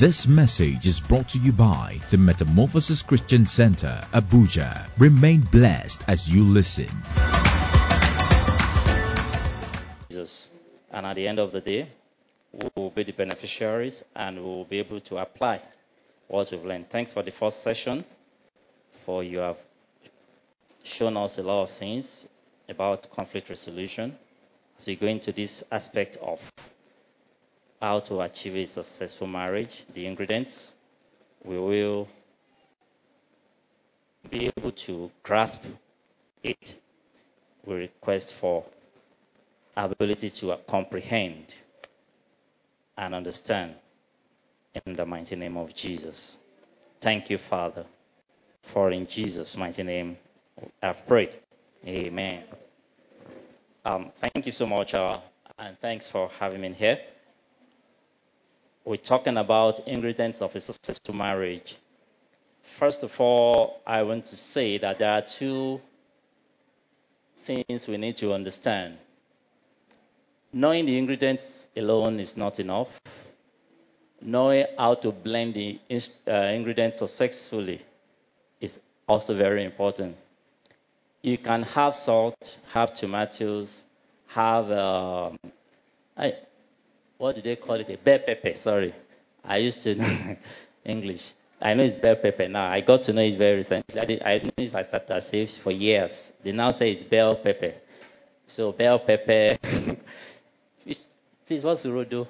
This message is brought to you by the Metamorphosis Christian Center, Abuja. Remain blessed as you listen. Jesus, and at the end of the day, we will be the beneficiaries and we will be able to apply what we've learned. Thanks for the first session, for you have shown us a lot of things about conflict resolution. So we go into this aspect of how to achieve a successful marriage, the ingredients, we will be able to grasp it. We request for ability to comprehend and understand in the mighty name of Jesus. Thank you, Father, for in Jesus' mighty name I've prayed. Amen. Thank you so much, and thanks for having me here. We're talking about ingredients of a successful marriage. First of all, I want to say that there are two things we need to understand. Knowing the ingredients alone is not enough. Knowing how to blend the ingredients successfully is also very important. You can have salt, have tomatoes, have... what do they call it? A bell pepper, sorry. I used to know English. I know it's bell pepper now. I got to know it very recently. I didn't know it as if for years. They now say it's bell pepper. So bell pepper. Please, what's Urodo?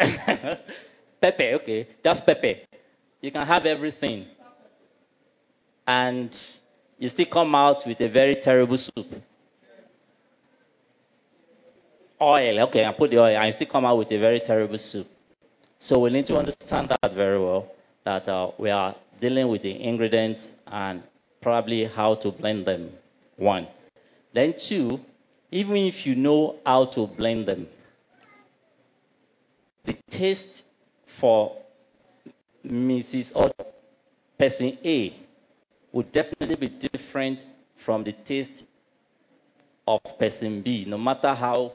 Pepper, okay. Just pepper. You can have everything. And you still come out with a very terrible soup. Oil, okay, I put the oil, I still come out with a very terrible soup. So we need to understand that very well, that we are dealing with the ingredients and probably how to blend them, one. Then two, even if you know how to blend them, the taste for Mrs. or person A would definitely be different from the taste of person B, no matter how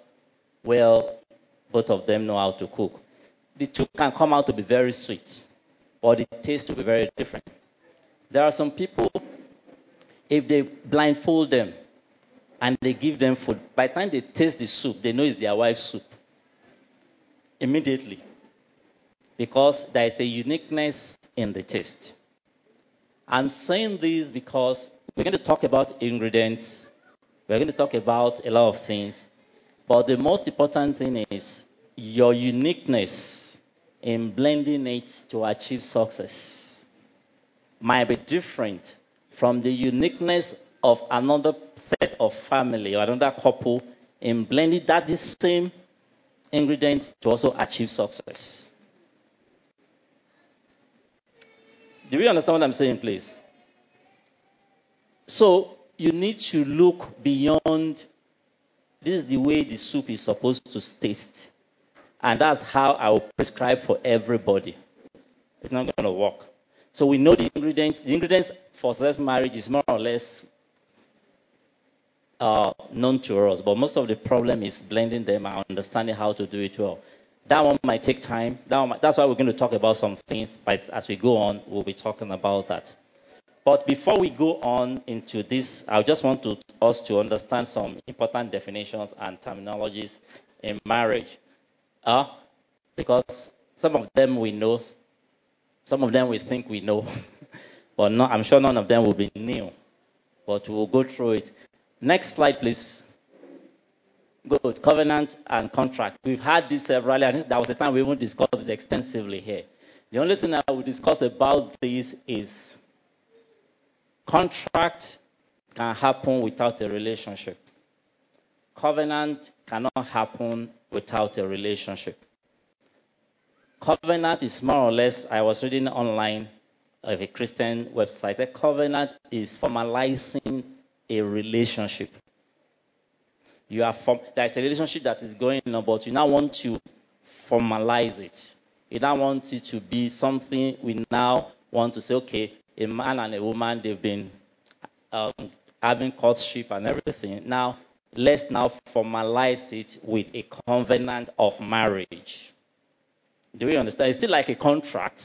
well both of them know how to cook. The two can come out to be very sweet, but the taste will be very different. There are some people, if they blindfold them and they give them food, by the time they taste the soup, they know it's their wife's soup immediately, because there is a uniqueness in the taste. I'm saying this because we're going to talk about ingredients, we're going to talk about a lot of things, but the most important thing is your uniqueness in blending it to achieve success might be different from the uniqueness of another set of family or another couple in blending the same ingredients to also achieve success. Do you understand what I'm saying, please? So you need to look beyond... This is the way the soup is supposed to taste. And that's how I will prescribe for everybody. It's not going to work. So we know the ingredients. The ingredients for successful marriage is more or less known to us. But most of the problem is blending them and understanding how to do it well. That one might take time. That's why we're going to talk about some things. But as we go on, we'll be talking about that. But before we go on into this, I just want us to understand some important definitions and terminologies in marriage. Because some of them we know, some of them we think we know. But no, I'm sure none of them will be new. But we'll go through it. Next slide, please. Good. Covenant and contract. We've had this several times. That was the time we won't discuss it extensively here. The only thing I will discuss about this is contract can happen without a relationship. Covenant cannot happen without a relationship. Covenant is more or less, I was reading online of a Christian website, a covenant is formalizing a relationship. There's a relationship that is going on, but you now want to formalize it. You now want it to be something we now want to say, okay, a man and a woman, they've been having courtship and everything. Now, let's now formalize it with a covenant of marriage. Do you understand? It's still like a contract,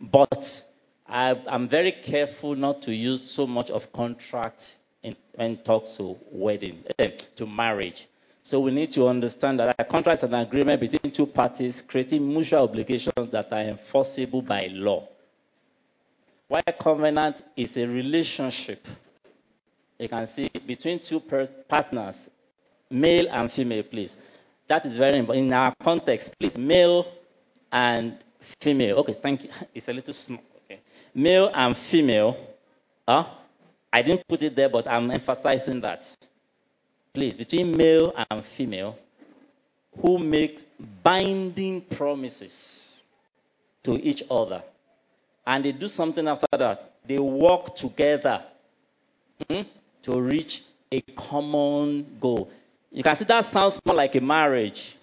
but I'm very careful not to use so much of contract when talk to wedding, to marriage. So we need to understand that a contract is an agreement between two parties creating mutual obligations that are enforceable by law. While a covenant is a relationship, you can see between two partners, male and female, please. That is very important. In our context, please, male and female. Okay, thank you. It's a little small. Okay. Male and female. I didn't put it there, but I'm emphasizing that. Please, between male and female, who makes binding promises to each other. And they do something after that. They work together to reach a common goal. You can see that sounds more like a marriage.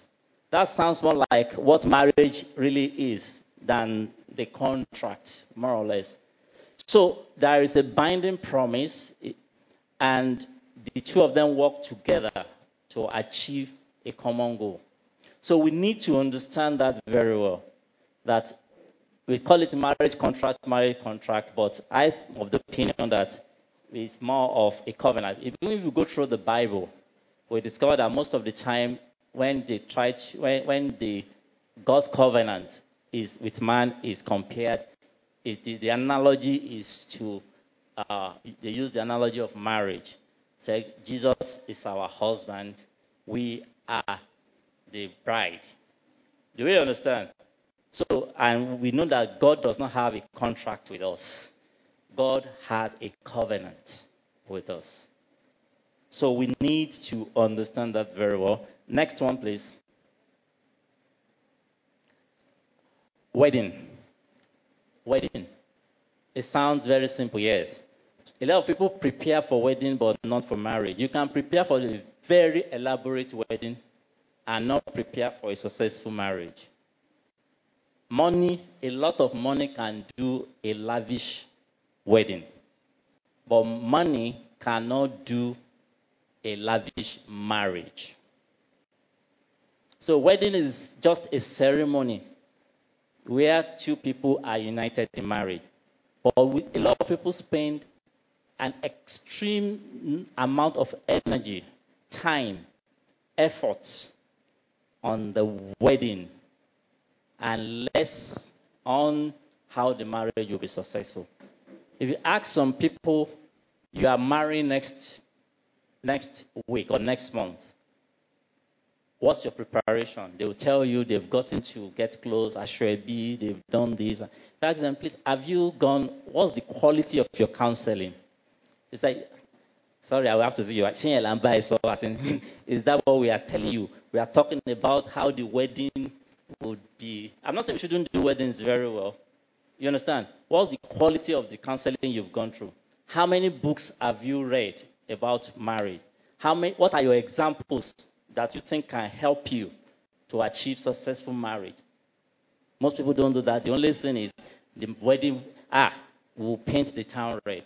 That sounds more like what marriage really is than the contract, more or less. So there is a binding promise, and the two of them work together to achieve a common goal. So we need to understand that very well. That we call it marriage contract, but I'm of the opinion that it's more of a covenant. Even if you go through the Bible, we discover that most of the time when God's covenant is with man is compared, the analogy is to they use the analogy of marriage. Say Jesus is our husband, we are the bride. Do you understand? So, and we know that God does not have a contract with us. God has a covenant with us. So we need to understand that very well. Next one, please. Wedding. Wedding. It sounds very simple, yes. A lot of people prepare for wedding, but not for marriage. You can prepare for a very elaborate wedding and not prepare for a successful marriage. Money, a lot of money can do a lavish wedding, but money cannot do a lavish marriage. So wedding is just a ceremony where two people are united in marriage. But a lot of people spend an extreme amount of energy, time, effort on the wedding, and less on how the marriage will be successful. If you ask some people, you are marrying next week or next month, what's your preparation? They will tell you they've gotten to get clothes, ashrebi, they've done this. For example, please, have you gone, what's the quality of your counseling? It's like, sorry, I will have to say, is that what we are telling you? We are talking about how the wedding would be. I'm not saying we shouldn't do weddings very well. You understand? What's the quality of the counseling you've gone through? How many books have you read about marriage? What are your examples that you think can help you to achieve successful marriage? Most people don't do that. The only thing is the wedding, we'll paint the town red.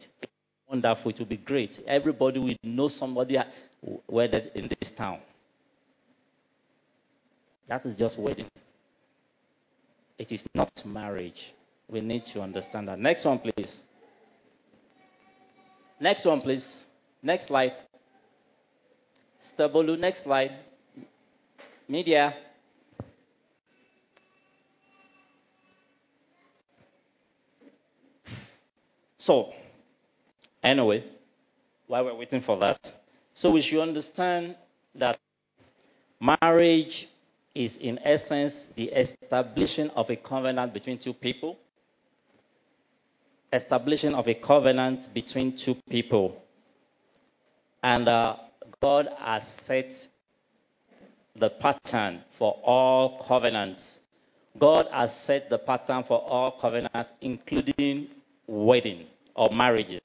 Wonderful, it will be great. Everybody will know somebody wedded in this town. That is just wedding. It is not marriage. We need to understand that. Next one, please. Next one, please. Next slide. Stabolu, next slide. Media. So, anyway, while we're waiting for that, so we should understand that marriage is in essence the establishing of a covenant between two people. Establishing of a covenant between two people. And God has set the pattern for all covenants. God has set the pattern for all covenants, including wedding or marriages.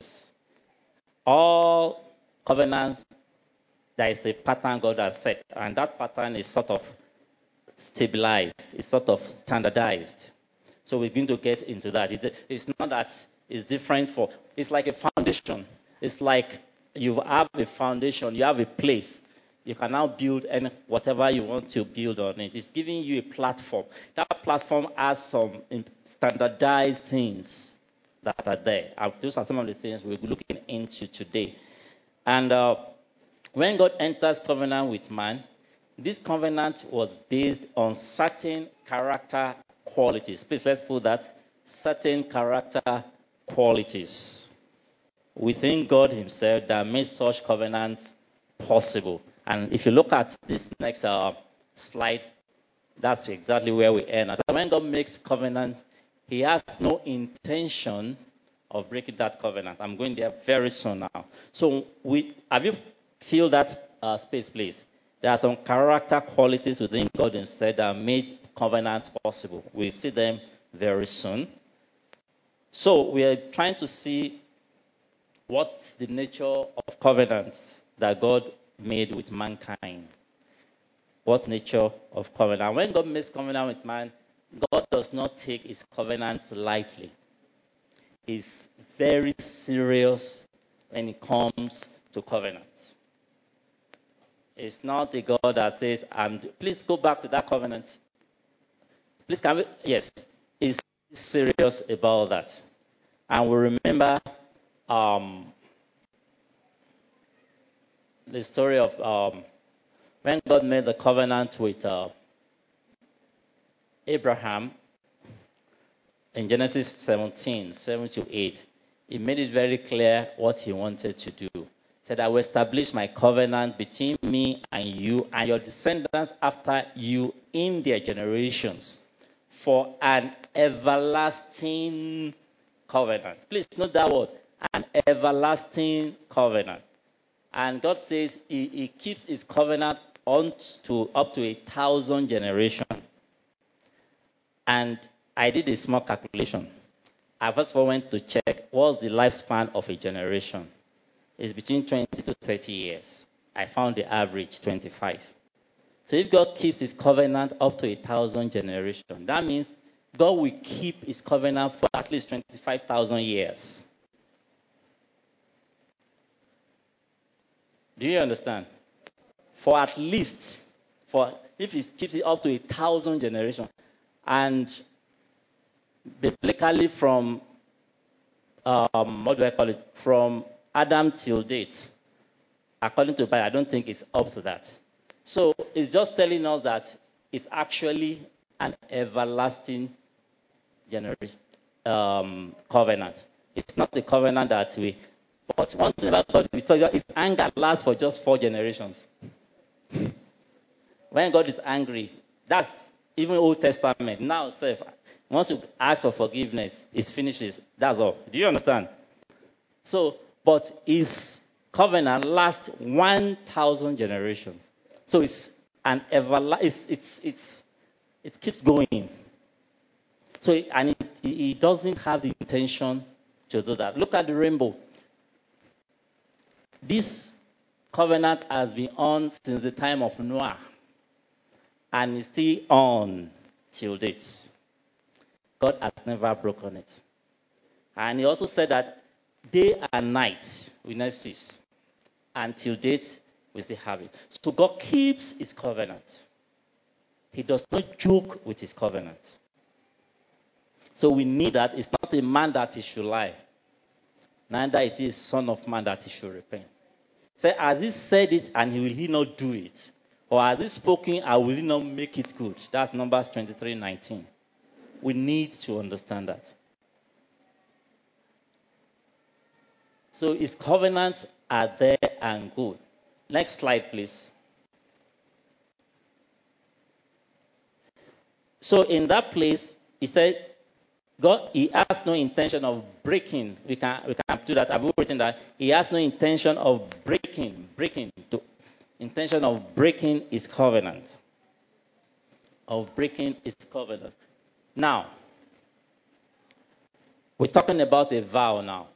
All covenants, there is a pattern God has set, and that pattern is sort of stabilized, it's sort of standardized. So we're going to get into that. It's not that it's different for, it's like a foundation. It's like you have a foundation, you have a place. you can now build any, whatever you want to build on it. It's giving you a platform. That platform has some standardized things that are there. And those are some of the things we'll be looking into today. And when God enters covenant with man, this covenant was based on certain character qualities. Please, let's put that. Certain character qualities within God himself that made such covenants possible. And if you look at this next slide, that's exactly where we end. So when God makes covenants, he has no intention of breaking that covenant. I'm going there very soon now. So have you filled that space, please? There are some character qualities within God himself that made covenants possible. We'll see them very soon. So we are trying to see what's the nature of covenants that God made with mankind. What nature of covenant? When God makes covenant with man, God does not take his covenants lightly. He's very serious when it comes to covenants. It's not the God that says, please go back to that covenant. Please, can we? Yes, he's serious about that. And we remember the story of when God made the covenant with Abraham in Genesis 17, 7-8. He made it very clear what he wanted to do. Said, I will establish my covenant between me and you and your descendants after you in their generations for an everlasting covenant. Please note that word, an everlasting covenant. And God says he keeps his covenant up to 1,000 generations. And I did a small calculation. I first of all went to check what's the lifespan of a generation. It's between 20 to 30 years. I found the average 25. So if God keeps his covenant up to 1,000 generations, that means God will keep his covenant for at least 25,000 years. Do you understand? For at least, if he keeps it up to 1,000 generations, and biblically from, from Adam till date, according to the Bible, I don't think it's up to that. So it's just telling us that it's actually an everlasting covenant. It's not the covenant that we... But one thing about God is anger lasts for just 4 generations. When God is angry, that's even Old Testament. Now, once you ask for forgiveness, it finishes. That's all. Do you understand? So, but his covenant lasts 1,000 generations. So it's an everlasting. It keeps going. So and he doesn't have the intention to do that. Look at the rainbow. This covenant has been on since the time of Noah and is still on till date. God has never broken it. And he also said that day and night will not cease. Until date, we still have it. So God keeps his covenant. He does not joke with his covenant. So we need that. It's not a man that he should lie. Neither is he a son of man that he should repent. Say, has he said it and will he not do it? Or has he spoken and will he not make it good? That's Numbers 23:19. We need to understand that. So his covenants are there and good. Next slide, please. So in that place, he said, God, he has no intention of breaking. We can do that. I've written that. He has no intention of breaking his covenant. Now, we're talking about a vow now.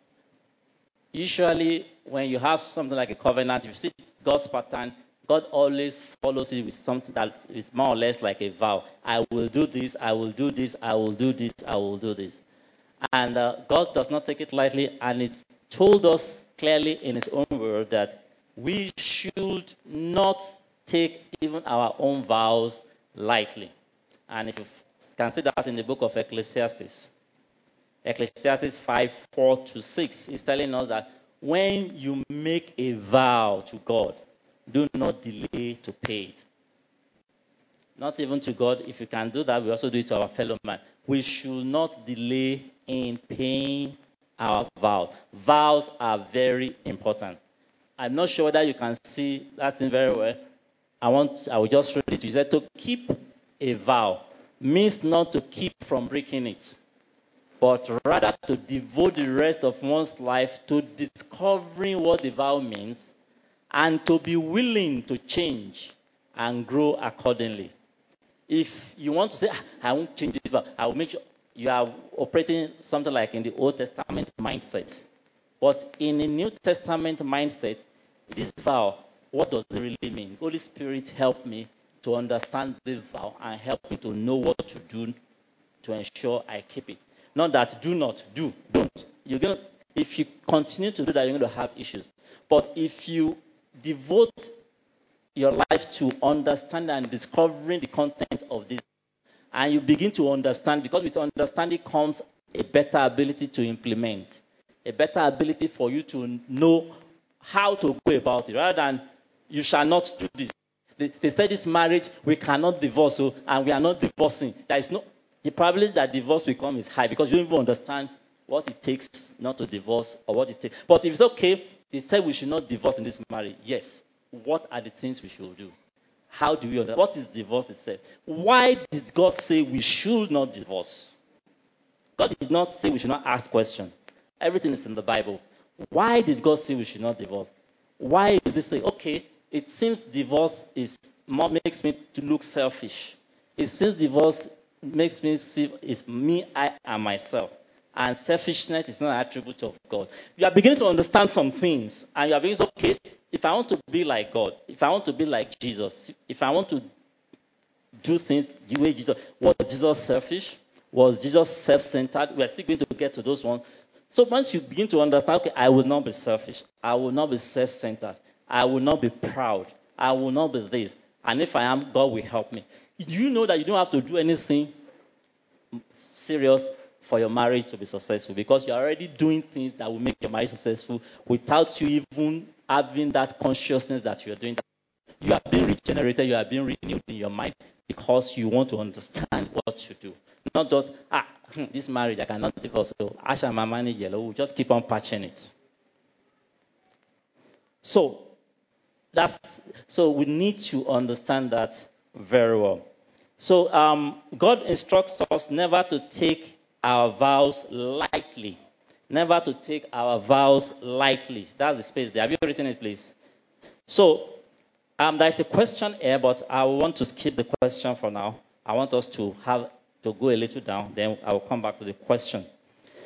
Usually, when you have something like a covenant, if you see God's pattern, God always follows it with something that is more or less like a vow. I will do this, I will do this, I will do this, I will do this. And God does not take it lightly, and it's told us clearly in his own word that we should not take even our own vows lightly. And if you can see that in the book of Ecclesiastes, Ecclesiastes 5:4-6 is telling us that when you make a vow to God, do not delay to pay it. Not even to God. If you can do that, we also do it to our fellow man. We should not delay in paying our vows. Vows are very important. I'm not sure whether you can see that thing very well. I will just read it. He said, to keep a vow means not to keep from breaking it, but rather to devote the rest of one's life to discovering what the vow means and to be willing to change and grow accordingly. If you want to say, I won't change this vow, I will make sure, you are operating something like in the Old Testament mindset. But in the New Testament mindset, this vow, what does it really mean? Holy Spirit, help me to understand this vow and help me to know what to do to ensure I keep it. Not that do not do, don't. If you continue to do that, you're going to have issues. But if you devote your life to understand and discovering the content of this, and you begin to understand, because with understanding comes a better ability to implement. A better ability for you to know how to go about it, rather than you shall not do this. They said this marriage, we cannot divorce, so, and we are not divorcing. The probability that divorce will come is high, because you don't even understand what it takes not to divorce or what it takes. But if it's okay, they said we should not divorce in this marriage. Yes. What are the things we should do? How do we understand? What is divorce itself? Why did God say we should not divorce? God did not say we should not ask questions. Everything is in the Bible. Why did God say we should not divorce? Why did he say, okay, it seems divorce makes me to look selfish. It seems divorce makes me see it's me, I, and myself. And selfishness is not an attribute of God. You are beginning to understand some things. And you are beginning to say, okay, if I want to be like God, if I want to be like Jesus, if I want to do things the way Jesus, was Jesus selfish? Was Jesus self-centered? We are still going to get to those ones. So once you begin to understand, okay, I will not be selfish. I will not be self-centered. I will not be proud. I will not be this. And if I am, God will help me. You know that you don't have to do anything serious for your marriage to be successful, because you're already doing things that will make your marriage successful without you even having that consciousness that you're doing that. You are being regenerated. You are being renewed in your mind because you want to understand what to do. Not just, this marriage, I cannot divorce. So I shall manage it. We'll just keep on patching it. So we need to understand that very well. So God instructs us never to take our vows lightly. Never to take our vows lightly. That's the space there. Have you written it, please? So there's a question here, but I want to skip the question for now. I want us to go a little down, then I will come back to the question.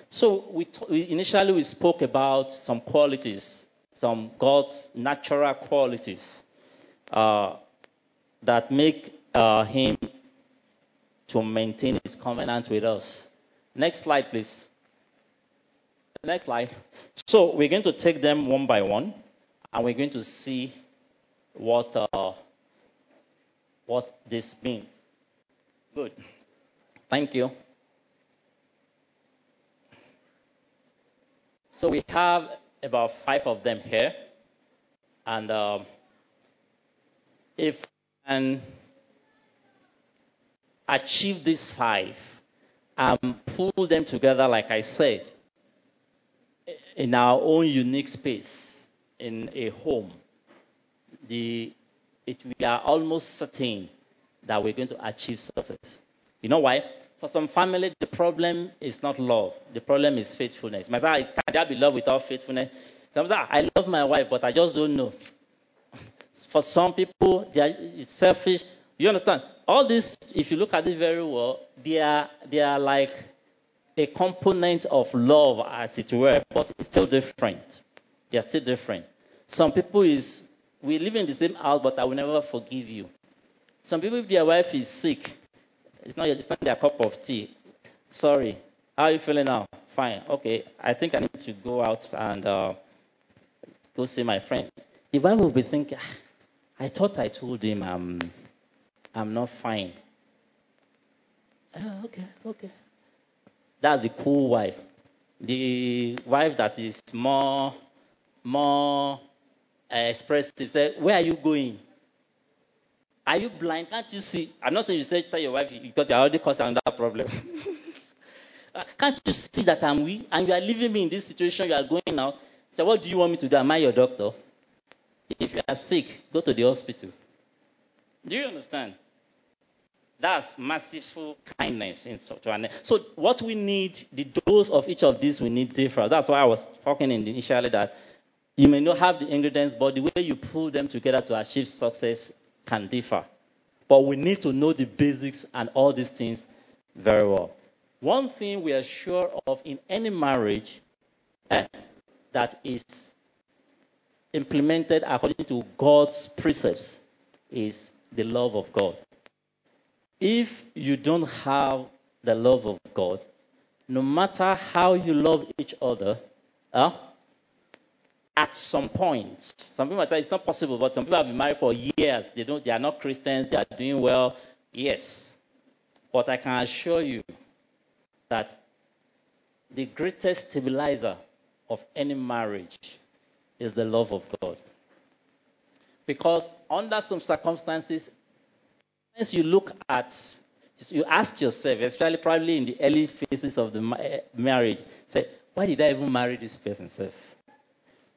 So we initially spoke about some qualities, some God's natural qualities that make him to maintain his covenant with us. Next slide, please. Next slide. So we're going to take them one by one, and we're going to see what this means. Good. Thank you. So we have about 5 of them here, and if we can achieve these 5 and pull them together, like I said, in our own unique space, in a home, we are almost certain that we're going to achieve success. You know why? For some family, the problem is not love. The problem is faithfulness. My son, can there be love without faithfulness? Sometimes I love my wife, but I just don't know. For some people, it's selfish. You understand? All this, if you look at it very well, they are like a component of love, as it were, but it's still different. They are still different. Some people we live in the same house, but I will never forgive you. Some people, if their wife is sick, it's not their cup of tea. Sorry. How are you feeling now? Fine. Okay. I think I need to go out and go see my friend. The wife will be thinking, I thought I told him I'm not fine. Oh, okay. That's the cool wife. The wife that is more expressive. Say, where are you going? Are you blind? Can't you see? I'm not saying you say tell your wife because you are already causing another problem. Can't you see that I'm weak and you are leaving me in this situation? You are going now. So what do you want me to do? Am I your doctor? If you are sick, go to the hospital. Do you understand? That's merciful kindness in such a way. So what we need, the dose of each of these, we need different. That's why I was talking initially that you may not have the ingredients, but the way you pull them together to achieve success can differ. But we need to know the basics and all these things very well. One thing we are sure of in any marriage that is implemented according to God's precepts is the love of God. If you don't have the love of God, no matter how you love each other, at some point, some people say it's not possible, but some people have been married for years. They are not Christians. They are doing well. Yes. But I can assure you that the greatest stabilizer of any marriage is the love of God. Because under some circumstances, as you look at, you ask yourself, especially probably in the early phases of the marriage, say, why did I even marry this person?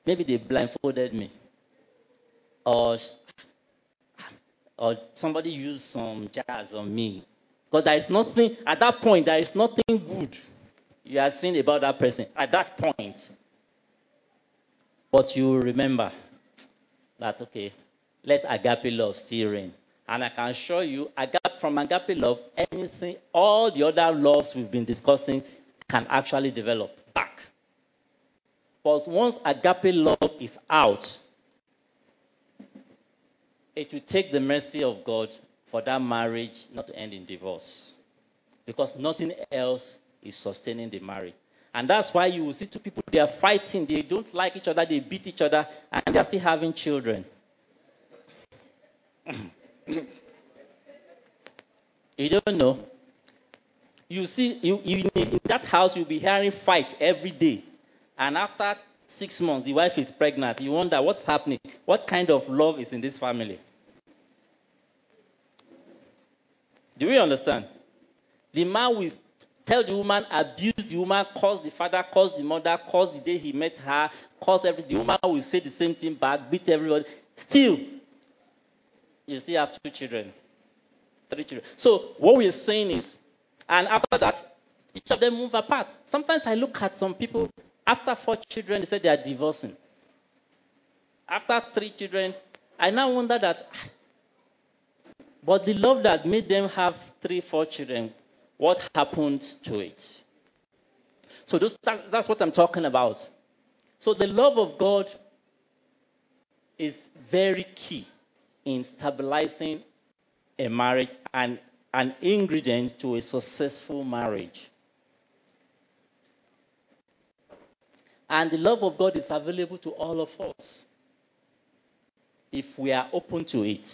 Maybe they blindfolded me. Or somebody used some jazz on me. Because there is nothing, at that point, there is nothing good you are seeing about that person. At that point. But you remember that, okay, let agape love still reign. And I can assure you, from agape love, anything, all the other loves we've been discussing can actually develop back. But once agape love is out, it will take the mercy of God for that marriage not to end in divorce. Because nothing else is sustaining the marriage. And that's why you will see two people, they are fighting, they don't like each other, they beat each other, and they are still having children. You don't know. You see, in that house, you'll be hearing fight every day. And after 6 months, the wife is pregnant. You wonder what's happening. What kind of love is in this family? Do we understand? The man will tell the woman, abuse the woman, curse the father, curse the mother, curse the day he met her, curse everything. The woman will say the same thing back, beat everybody. Still, you still have two children, three children. So what we're saying is, and after that, each of them move apart. Sometimes I look at some people, after 4 children, they say they are divorcing. After 3 children, I now wonder that, but the love that made them have 3, 4 children, what happened to it? So that's what I'm talking about. So the love of God is very key in stabilizing a marriage and an ingredient to a successful marriage. And the love of God is available to all of us if we are open to it.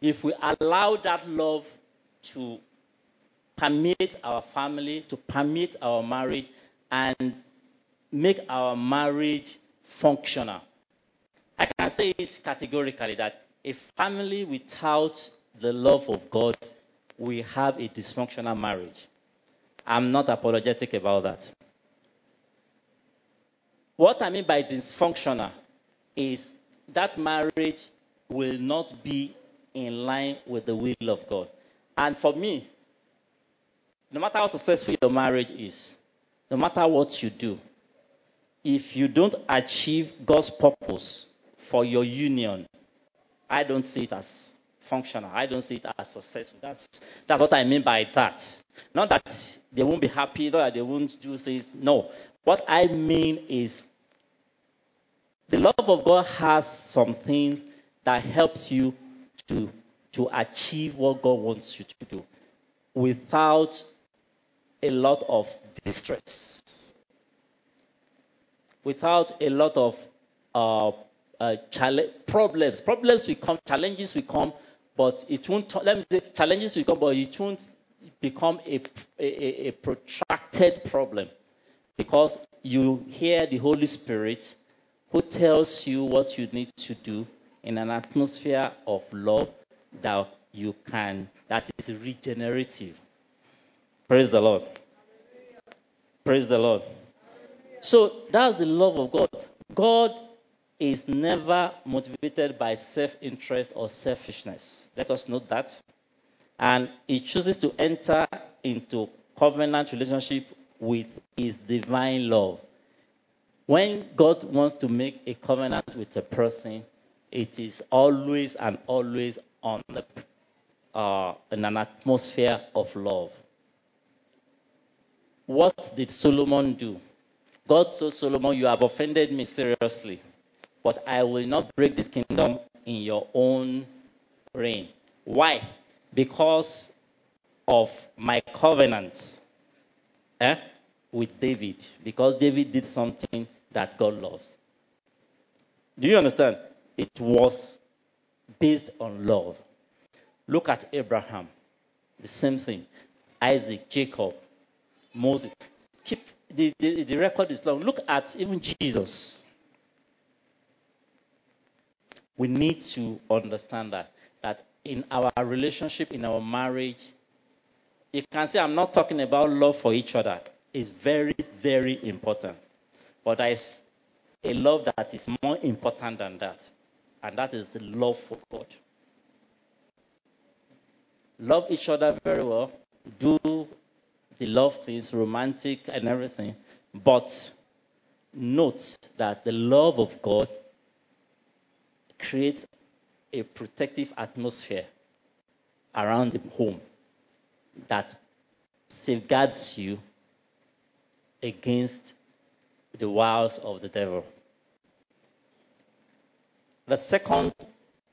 If we allow that love to permeate our family, to permeate our marriage, and make our marriage functional. I can say it categorically that a family without the love of God will have a dysfunctional marriage. I'm not apologetic about that. What I mean by dysfunctional is that marriage will not be in line with the will of God. And for me, no matter how successful your marriage is, no matter what you do, if you don't achieve God's purpose for your union, I don't see it as functional. I don't see it as successful. That's what I mean by that. Not that they won't be happy, not that they won't do things. No. What I mean is the love of God has some things that helps you to achieve what God wants you to do without a lot of distress, without a lot of problems. Problems will come, challenges will come, but it won't, let me say, challenges will come, but it won't become a protracted problem. Because you hear the Holy Spirit who tells you what you need to do in an atmosphere of love that you can, that is regenerative. Praise the Lord. Praise the Lord. So that's the love of God. God is never motivated by self-interest or selfishness. Let us note that. And he chooses to enter into covenant relationship with his divine love. When God wants to make a covenant with a person, it is always and always on the, in an atmosphere of love. What did Solomon do? God told Solomon, you have offended me seriously, but I will not break this kingdom in your own reign. Why? Because of my covenant with David. Because David did something that God loves. Do you understand? It was based on love. Look at Abraham. The same thing. Isaac, Jacob, Moses. Keep the record is long. Look at even Jesus. We need to understand that in our relationship, in our marriage, you can say I'm not talking about love for each other. It's very, very important. But there is a love that is more important than that. And that is the love for God. Love each other very well. Do the love things, romantic and everything. But note that the love of God creates a protective atmosphere around the home that safeguards you against the wiles of the devil. The second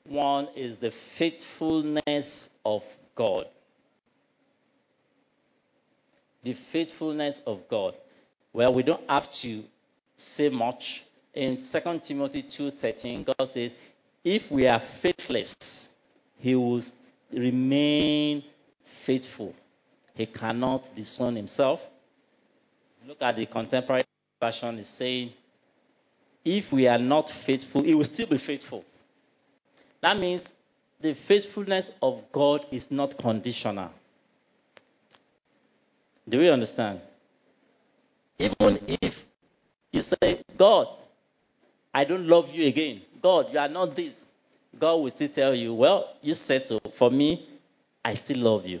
one is the faithfulness of God. The faithfulness of God. Well, we don't have to say much. In 2 Timothy 2.13, God says, if we are faithless, he will remain faithful. He cannot disown himself. Look at the contemporary version. It's saying, if we are not faithful, he will still be faithful. That means the faithfulness of God is not conditional. Do we understand? Even if you say, God, I don't love you again. God, you are not this. God will still tell you, well, you said so. For me, I still love you.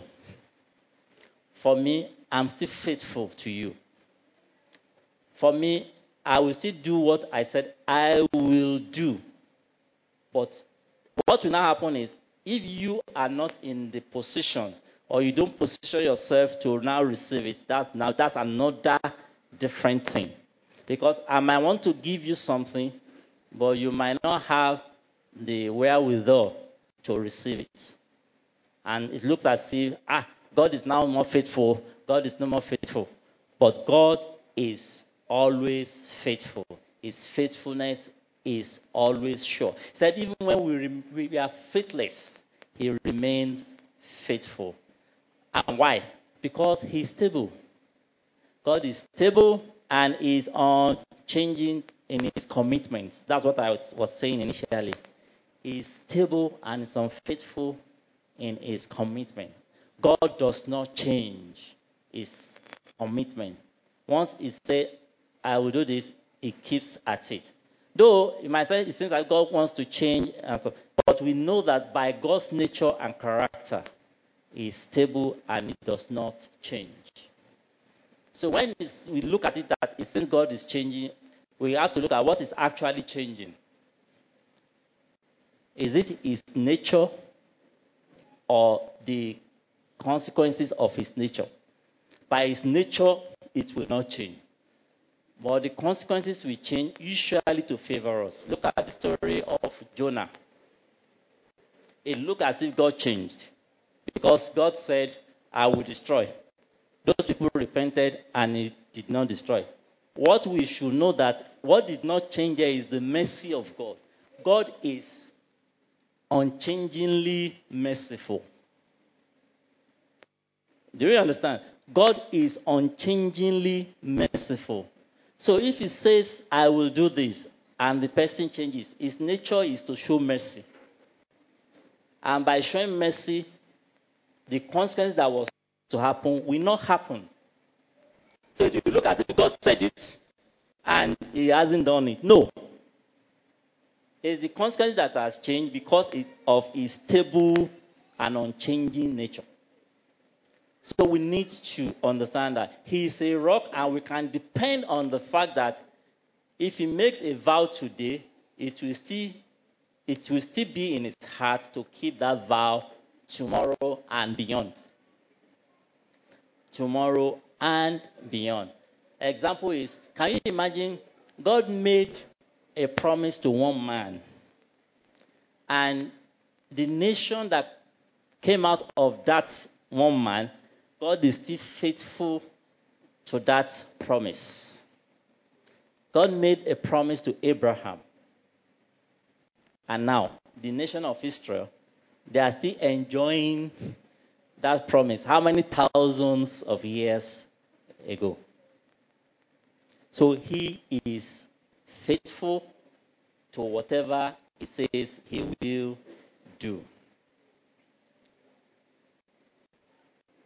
For me, I'm still faithful to you. For me, I will still do what I said I will do. But what will now happen is, if you are not in the position, or you don't position yourself to now receive it, that's another different thing. Because I might want to give you something, but you might not have the wherewithal to receive it. And it looks as if, God is now more faithful. God is no more faithful. But God is always faithful. His faithfulness is always sure. He said, even when we are faithless, he remains faithful. And why? Because he is stable. God is stable and is unchanging in his commitments. That's what I was saying initially. He is stable and is unfaithful in his commitment. God does not change his commitment. Once he said, I will do this, he keeps at it. Though, in my sense, it seems like God wants to change, but we know that by God's nature and character, he is stable and it does not change. So when we look at it that it seems God is changing, we have to look at what is actually changing. Is it his nature or the consequences of his nature? By his nature, it will not change. But the consequences will change usually to favor us. Look at the story of Jonah. It looked as if God changed. Because God said, I will destroy. Those people repented and it did not destroy. What we should know that what did not change there is the mercy of God. God is unchangingly merciful. Do you understand? God is unchangingly merciful. So if he says, I will do this, and the person changes, his nature is to show mercy. And by showing mercy, the consequence that was to happen will not happen. So if you look at it, God said it, and he hasn't done it. No. It's the consequence that has changed because of his stable and unchanging nature. So we need to understand that he is a rock, and we can depend on the fact that if he makes a vow today, it will still be in his heart to keep that vow tomorrow and beyond. Tomorrow and beyond. Example is, can you imagine God made a promise to one man, and the nation that came out of that one man, God is still faithful to that promise. God made a promise to Abraham. And now, the nation of Israel, they are still enjoying that promise. How many thousands of years ago? So he is faithful to whatever he says he will do.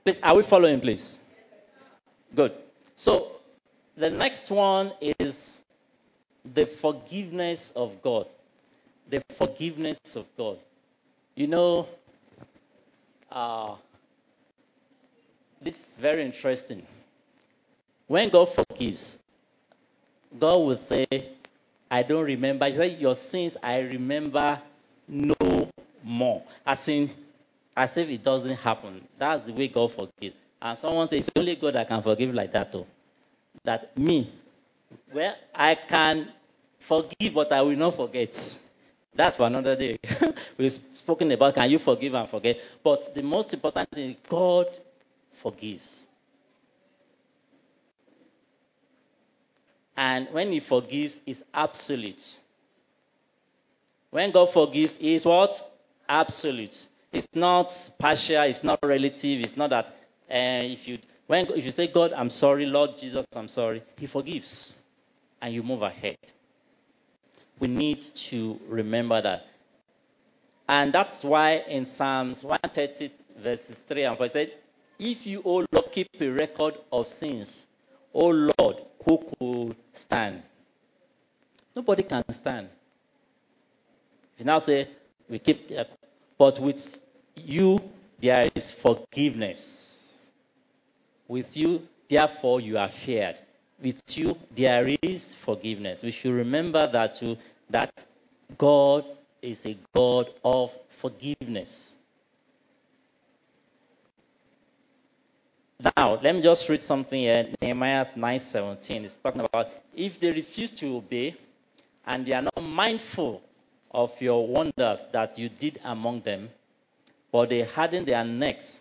Please, are we following, please? Good. So, the next one is the forgiveness of God. The forgiveness of God. You know, this is very interesting. When God forgives, God will say, I don't remember. He said, your sins I remember no more. As if it doesn't happen. That's the way God forgives. And someone says, it's only God that can forgive like that, though. That me. Well, I can forgive, but I will not forget. That's for another day. We've spoken about, can you forgive and forget? But the most important thing is, God forgives. And when he forgives, it's absolute. When God forgives, he is what? Absolute. It's not partial, it's not relative, it's not that if you say, God, I'm sorry, Lord Jesus, I'm sorry, he forgives, and you move ahead. We need to remember that. And that's why in Psalms 130, verses 3 and 4, it said, if you, O Lord, keep a record of sins, O Lord, who could stand? Nobody can stand. You now say, we keep, but with you, there is forgiveness. With you, therefore, you are feared. With you, there is forgiveness. We should remember that too, that God is a God of forgiveness. Now, let me just read something here. Nehemiah 9:17 is talking about, if they refuse to obey, and they are not mindful of your wonders that you did among them, but they hardened their necks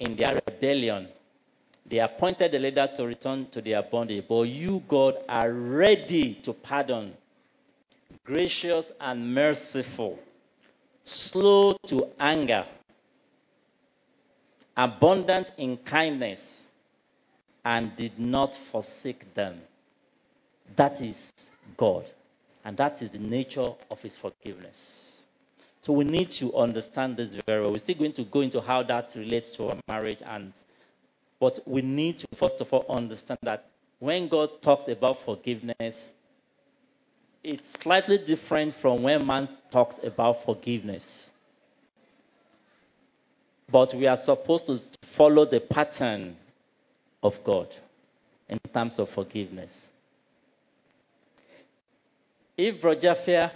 in their rebellion. They appointed the leader to return to their bondage, but you, God, are ready to pardon, gracious and merciful, slow to anger, abundant in kindness, and did not forsake them. That is God. And that is the nature of his forgiveness. So we need to understand this very well. We're still going to go into how that relates to our marriage. But we need to, first of all, understand that when God talks about forgiveness, it's slightly different from when man talks about forgiveness. But we are supposed to follow the pattern of God in terms of forgiveness. If Roger Fair,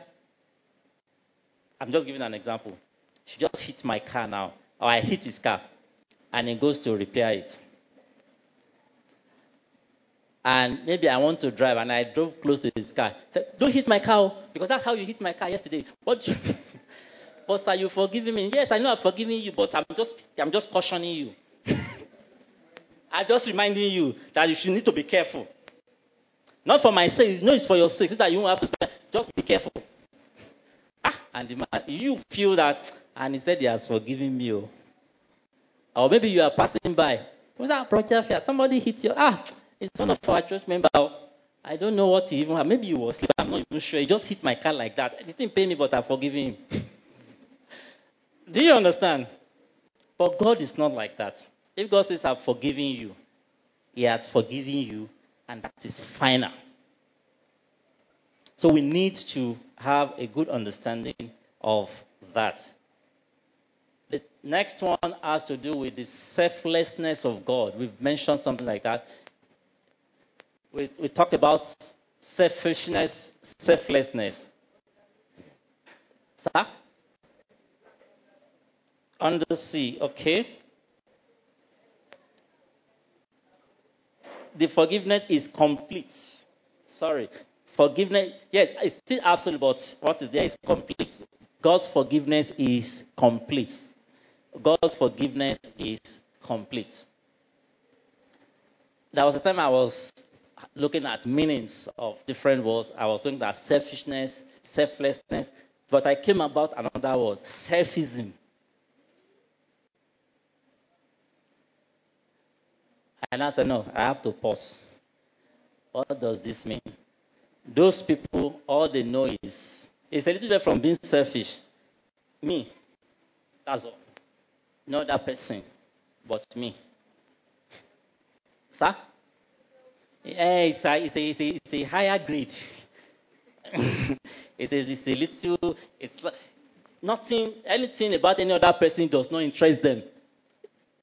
I'm just giving an example, she just hit my car now, or I hit his car, and he goes to repair it. And maybe I want to drive, and I drove close to his car. Said, don't hit my car, because that's how you hit my car yesterday. But sir, you forgiving me? Yes, I know I'm forgiving you, but I'm just cautioning you. I'm just reminding you that you should need to be careful. Not for my sake. No, it's for your sake. So that you won't have to spend. Just be careful. and you feel that, and he said, he has forgiven me. Or maybe you are passing by. Who's that brother? Somebody hit you. It's one of our church members. I don't know what he even had. Maybe he was asleep. I'm not even sure. He just hit my car like that. It didn't pay me, but I've forgiven him. Do you understand? But God is not like that. If God says, I've forgiven you, he has forgiven you, and that is final. So we need to have a good understanding of that. The next one has to do with the selflessness of God. We've mentioned something like that. We talked about selfishness, selflessness. Sir? Under C, okay. The forgiveness is complete. Forgiveness, yes, it's still absolute, but what is there is complete. God's forgiveness is complete. God's forgiveness is complete. There was a time I was looking at meanings of different words. I was looking at selfishness, selflessness, but I came about another word, selfism. And I said, no, I have to pause. What does this mean? Those people, all they know is, it's a little bit from being selfish. Me. That's all. Not that person, but me. Sir? It's a higher grade. It's nothing, anything about any other person does not interest them.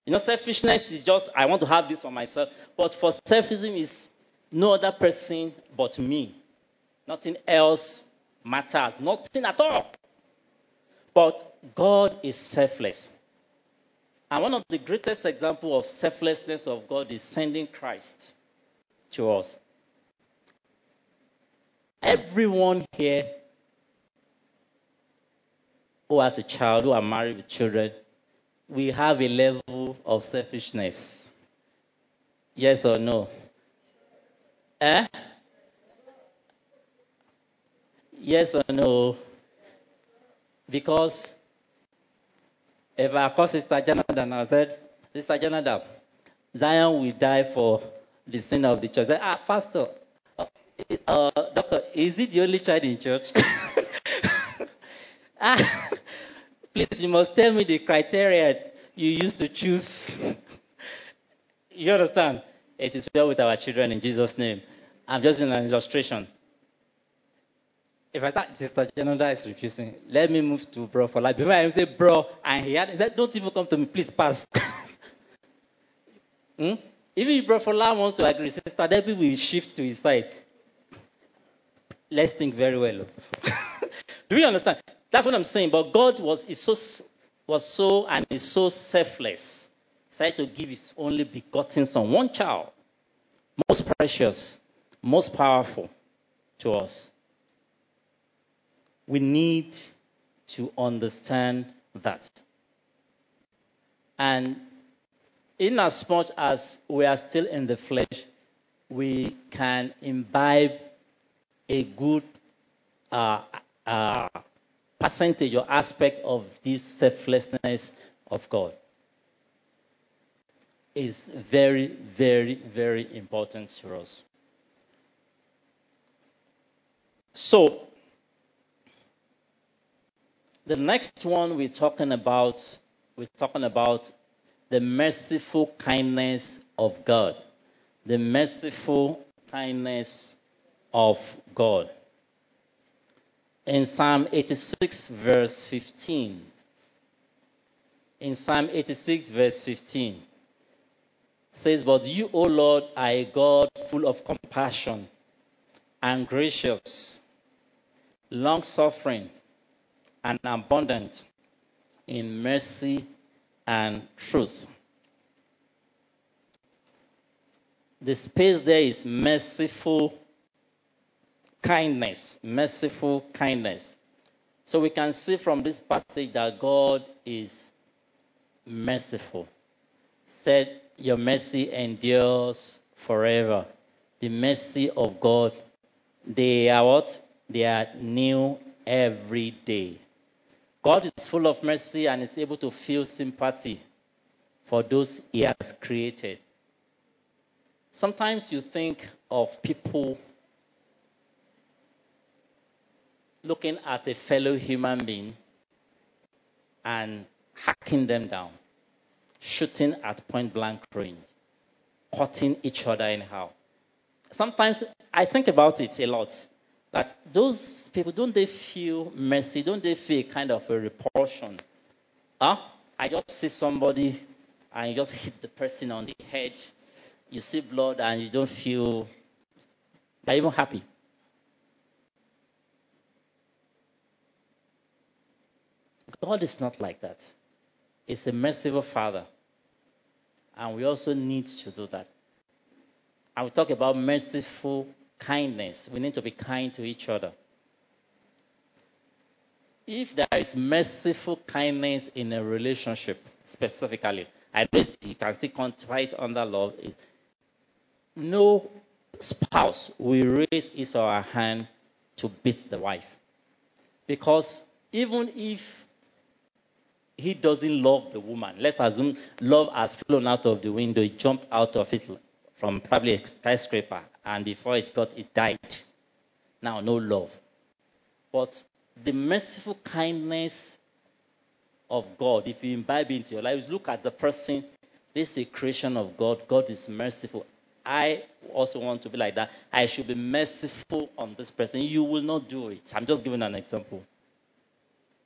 You know, selfishness is just, I want to have this for myself. But for selfism is no other person but me. Nothing else matters. Nothing at all. But God is selfless. And one of the greatest examples of selflessness of God is sending Christ to us. Everyone here who has a child, who are married with children, we have a level of selfishness. Yes or no? Yes or no? Because if I call Sister Jonathan, I said, Sister Jonathan, Zion will die for the sin of the church. I said, Pastor, Doctor, is it the only child in church? Please, you must tell me the criteria you used to choose. You understand? It is well with our children in Jesus' name. I'm just in an illustration. If I start, Sister Jenoda is refusing, let me move to bro for life. Before I say bro, and he said, don't even come to me, please pass. Even if bro for life wants to agree, Sister Debbie will shift to his side. Let's think very well. Do you understand? That's what I'm saying. But God is so selfless. He decided to give his only begotten son, one child, most precious, most powerful to us. We need to understand that. And in as much as we are still in the flesh, we can imbibe a good percentage or aspect of this selflessness of God. Is very, very, very important to us. So, the next one we're talking about the merciful kindness of God. The merciful kindness of God. In Psalm 86, verse 15. It says, but you, O Lord, are a God full of compassion and gracious, long-suffering, and abundant in mercy and truth. The space there is merciful kindness, merciful kindness. So we can see from this passage that God is merciful. Said, your mercy endures forever. The mercy of God, they are what? They are new every day. God is full of mercy and is able to feel sympathy for those he has created. Sometimes you think of people looking at a fellow human being and hacking them down, shooting at point blank range, cutting each other anyhow. Sometimes I think about it a lot, that those people, don't they feel mercy? Don't they feel kind of a repulsion? I just see somebody and you just hit the person on the head. You see blood and you don't feel, you're even happy. God is not like that. He's a merciful Father. And we also need to do that. I will talk about merciful kindness. We need to be kind to each other. If there is merciful kindness in a relationship, specifically, at least you can still quantify it under love. No spouse will raise his or her hand to beat the wife. Because even if he doesn't love the woman, let's assume love has flown out of the window, he jumped out of it from probably a skyscraper, and before it got, it died. Now, no love. But the merciful kindness of God, if you imbibe into your life, look at the person, this is a creation of God. God is merciful. I also want to be like that. I should be merciful on this person. You will not do it. I'm just giving an example.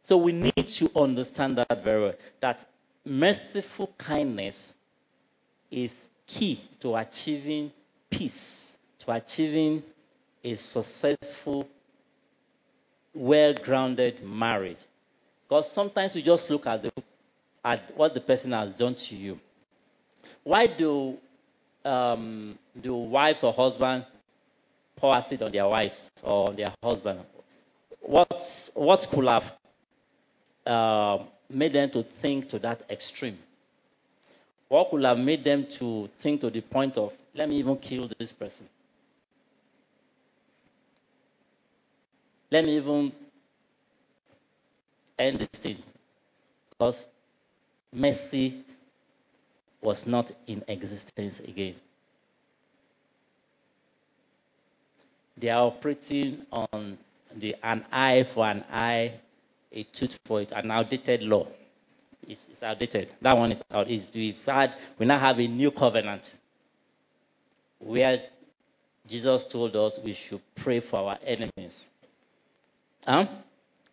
So we need to understand that very well, that merciful kindness is key to achieving peace, to achieving a successful, well-grounded marriage. Because sometimes we just look at what the person has done to you. Why do wives or husbands pour acid on their wives or on their husband? What could have made them to think to that extreme? What could have made them to think to the point of, let me even kill this person? Let me even end this thing. Because mercy was not in existence again. They are operating on an eye for an eye, a tooth for it, an outdated law. It's outdated. That one is out. We now have a new covenant where Jesus told us we should pray for our enemies. You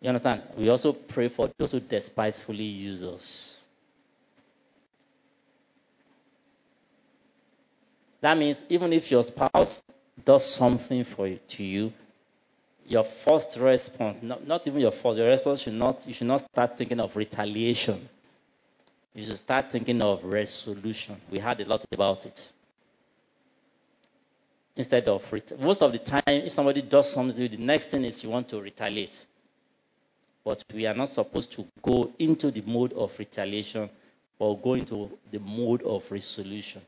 understand? We also pray for those who despisefully use us. That means even if your spouse does something to you, your first response, your response you should not start thinking of retaliation. You should start thinking of resolution. We heard a lot about it. Instead of, most of the time, if somebody does something, the next thing is you want to retaliate. But we are not supposed to go into the mode of retaliation or go into the mode of resolution.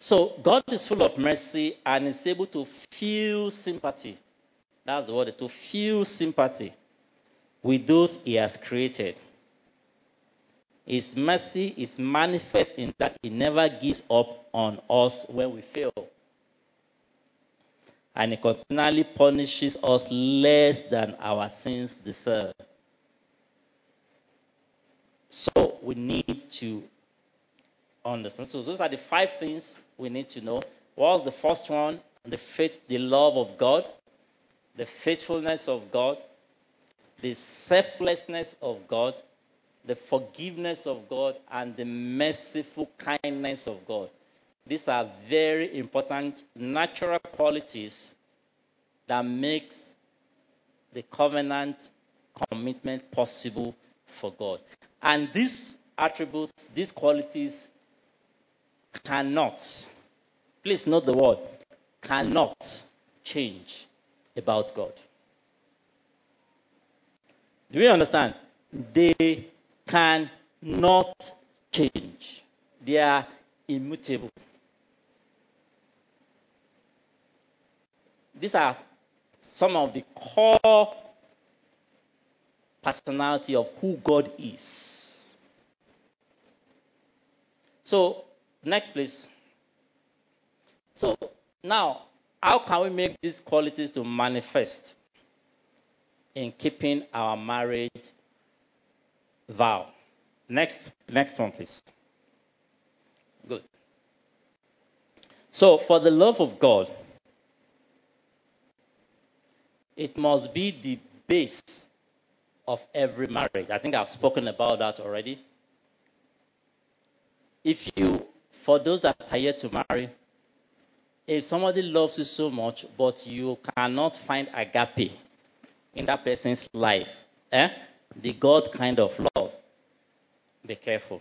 So God is full of mercy and is able to feel sympathy. That's the word, to feel sympathy with those he has created. His mercy is manifest in that he never gives up on us when we fail. And he continually punishes us less than our sins deserve. So we need to understand. So those are the five things we need to know. What was the first one? The faith, the love of God, the faithfulness of God, the selflessness of God, the forgiveness of God, and the merciful kindness of God. These are very important natural qualities that makes the covenant commitment possible for God. And these attributes, these qualities, cannot, please note the word, cannot change about God. Do you understand? They cannot change. They are immutable. These are some of the core personality of who God is. So, next please. So, now, how can we make these qualities to manifest in keeping our marriage vow? Next one, please. Good. So, for the love of God, it must be the base of every marriage. I think I've spoken about that already. For those that are here to marry, if somebody loves you so much, but you cannot find agape in that person's life, the God kind of love, be careful.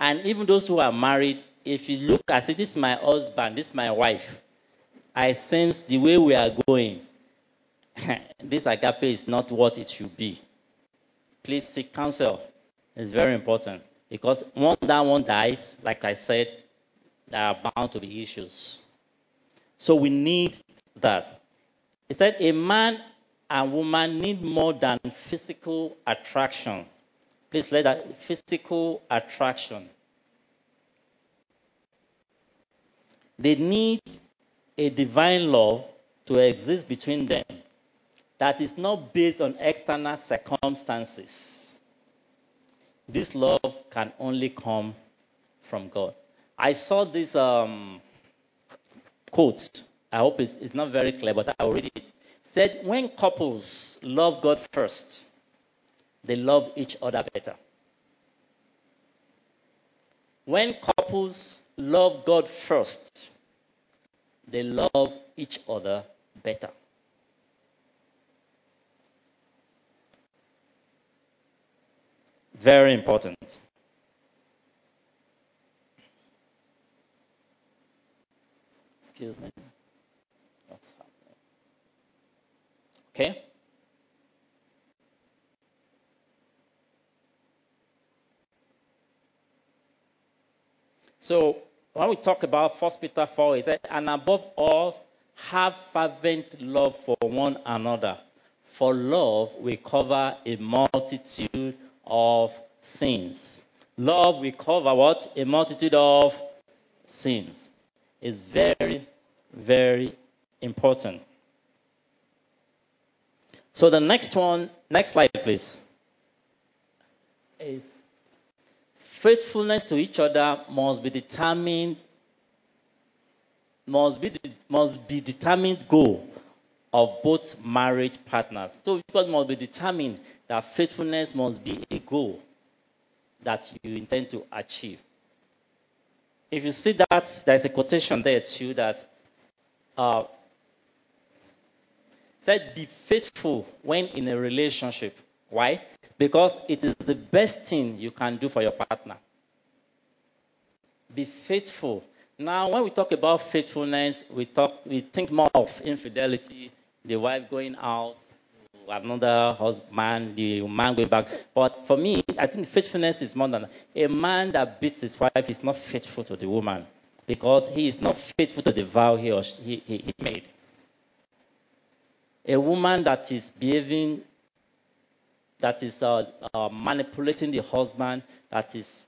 And even those who are married, if you look and say, this is my husband, this is my wife, I sense the way we are going, this agape is not what it should be. Please seek counsel. It's very important. Because once that one dies, like I said, there are bound to be issues. So we need that. It said a man and woman need more than physical attraction. Please let that physical attraction. They need a divine love to exist between them that is not based on external circumstances. This love can only come from God. I saw this quote. I hope it's not very clear, but I'll read it. Said, when couples love God first, they love each other better. When couples love God first, they love each other better. Very important. Excuse me. What's happening? Okay. So when we talk about 1 Peter 4, it says, and above all, have fervent love for one another, for love will cover a multitude of sins. Love will cover what? A multitude of sins. Is very, very important. So the next one, next slide, please. Is faithfulness to each other must be determined goal of both marriage partners. So it must be determined that faithfulness must be a goal that you intend to achieve. If you see that, there's a quotation there too that said, be faithful when in a relationship. Why? Because it is the best thing you can do for your partner. Be faithful. Now, when we talk about faithfulness, we think more of infidelity, the wife going out to another husband, the man going back. But for me, I think faithfulness is more than that. A man that beats his wife is not faithful to the woman because he is not faithful to the vow he made. A woman that is behaving, that is manipulating the husband, that is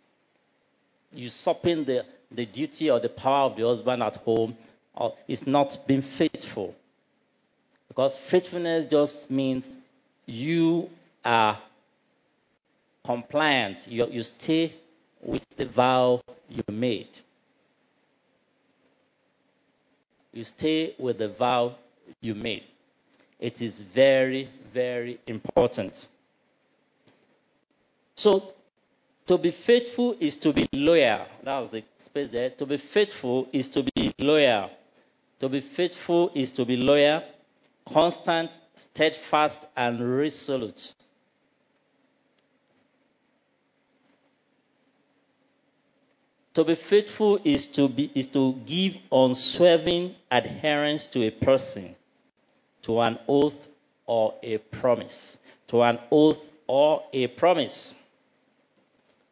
usurping the duty or the power of the husband at home, is not being faithful. Because faithfulness just means you are compliant. You stay with the vow you made. You stay with the vow you made. It is very, very important. So, to be faithful is to be loyal. That was the space there. To be faithful is to be loyal. To be faithful is to be loyal, constant, steadfast, and resolute. To be faithful is to give unswerving adherence to a person, to an oath or a promise. To an oath or a promise.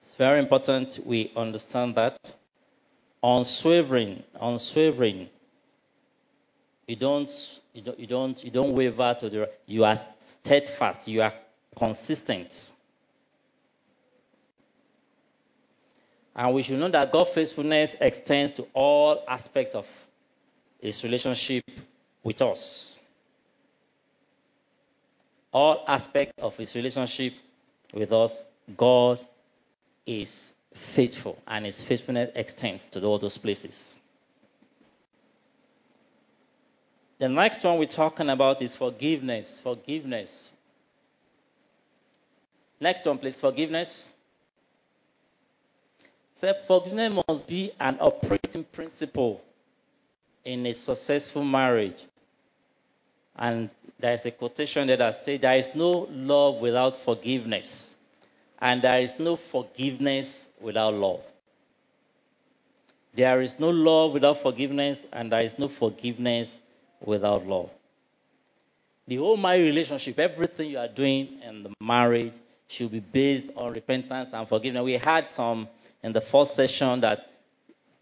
It's very important we understand that. Unswerving You don't waver to the right. You are steadfast. You are consistent. And we should know that God's faithfulness extends to all aspects of His relationship with us. All aspects of His relationship with us, God is faithful, and His faithfulness extends to all those places. The next one we're talking about is forgiveness. Forgiveness. Next one, please. Forgiveness. So forgiveness must be an operating principle in a successful marriage. And there is a quotation that says, "There is no love without forgiveness, and there is no forgiveness without love." There is no love without forgiveness, and there is no forgiveness without love. The whole marriage relationship, everything you are doing in the marriage, should be based on repentance and forgiveness. We had some in the first session that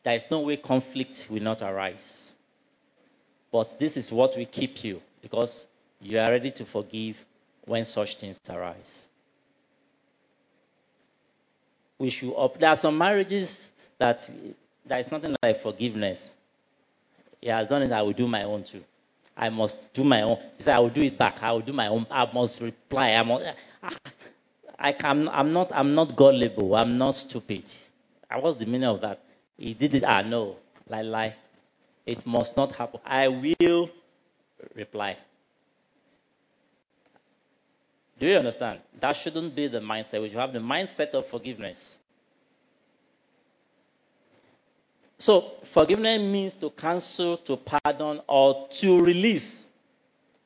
there is no way conflict will not arise. But this is what will keep you, because you are ready to forgive when such things arise. There are some marriages that there is nothing like forgiveness. He has done it, I will do my own too. I must do my own. He said, I will do it back. I will do my own. I must reply. I'm not gullible. I'm not stupid. What's the meaning of that? He did it. No. Lie. It must not happen. I will reply. Do you understand? That shouldn't be the mindset. We should have the mindset of forgiveness. So, forgiveness means to cancel, to pardon, or to release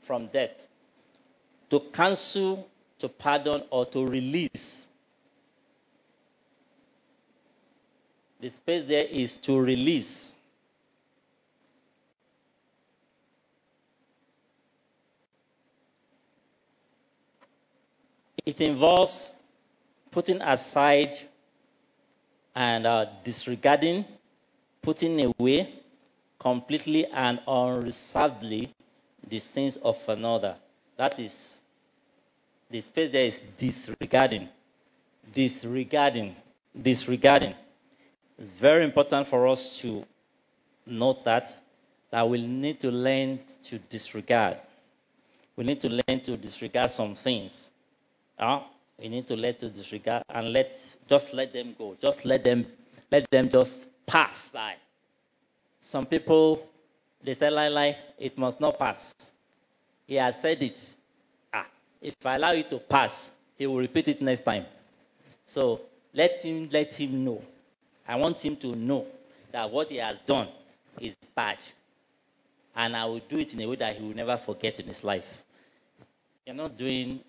from debt. To cancel, to pardon, or to release. The space there is to release. It involves putting aside and disregarding, putting away completely and unreservedly the sins of another. That is, the space there is disregarding. It's very important for us to note that we'll need to learn to disregard. We need to learn to disregard some things. We need to learn to disregard and let them go. Just let them just pass by. Some people, they say, it must not pass. He has said it. If I allow it to pass, he will repeat it next time. So let him know. I want him to know that what he has done is bad. And I will do it in a way that he will never forget in his life. You're not doing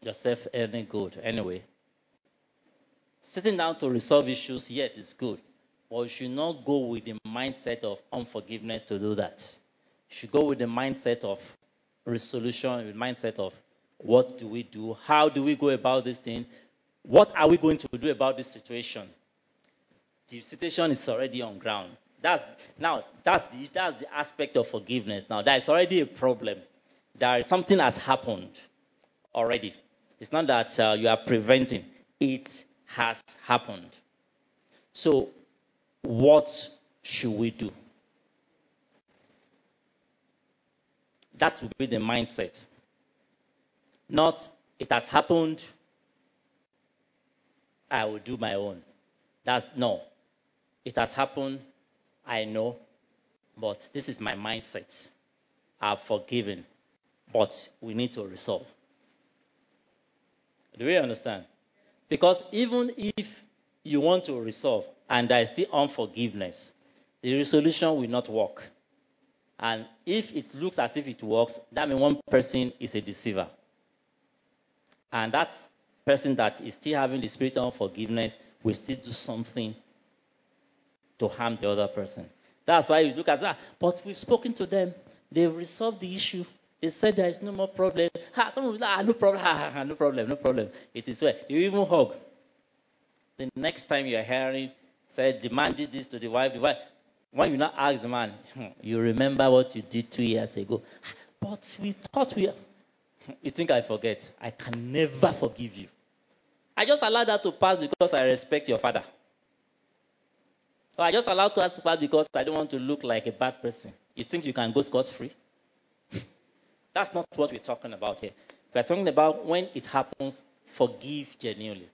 yourself any good anyway. Sitting down to resolve issues, yes, it's good. But you should not go with the mindset of unforgiveness to do that. You should go with the mindset of resolution, the mindset of what do we do? How do we go about this thing? What are we going to do about this situation? The situation is already on ground. That's the aspect of forgiveness. Now, there is already a problem. There is something has happened already. It's not that you are preventing. It has happened. So, what should we do? That will be the mindset. Not, it has happened, I will do my own. No. It has happened, I know, but this is my mindset. I've forgiven, but we need to resolve. Do you understand? Because even if you want to resolve and there is still unforgiveness, the resolution will not work. And if it looks as if it works, that means one person is a deceiver. And that person that is still having the spirit of unforgiveness will still do something to harm the other person. That's why you look at that. But we've spoken to them. They've resolved the issue. They said there is no more problem. No problem. It is well. You even hug. The next time you are hearing, said, demanded this to the wife. When you now ask the man, you remember what you did 2 years ago. But we thought we... You think I forget? I can never forgive you. I just allowed that to pass because I respect your father. Or I just allowed that to pass because I don't want to look like a bad person. You think you can go scot-free? That's not what we're talking about here. We're talking about when it happens, forgive genuinely.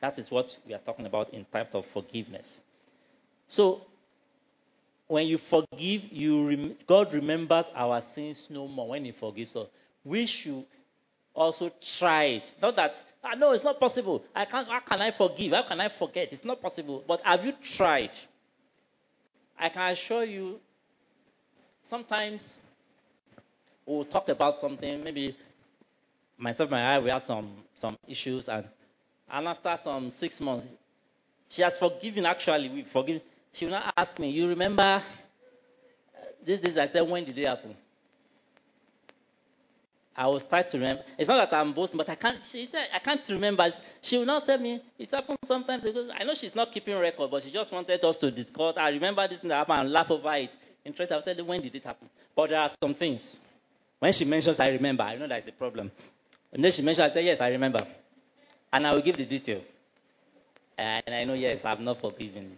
That is what we are talking about in terms of forgiveness. So, when you forgive, God remembers our sins no more when He forgives us. We should also try it. Not that, no, it's not possible. How can I forgive? How can I forget? It's not possible. But have you tried? I can assure you, sometimes we'll talk about something. Maybe myself and I, we have some issues. And after some 6 months, she has forgiven, actually. We've forgiven. She will not ask me, you remember these days? I said, when did it happen? I will start to remember. It's not that I'm boasting, but I can't. She said, I can't remember. She will not tell me. It happened sometimes. I know she's not keeping record, but she just wanted us to discuss. I remember this thing that happened and laugh over it. Interesting. I said, when did it happen? But there are some things. When she mentions, I remember. I know that's a problem. And then she mentions, I said, yes, I remember. And I will give the detail. And I know, yes, I've not forgiven you.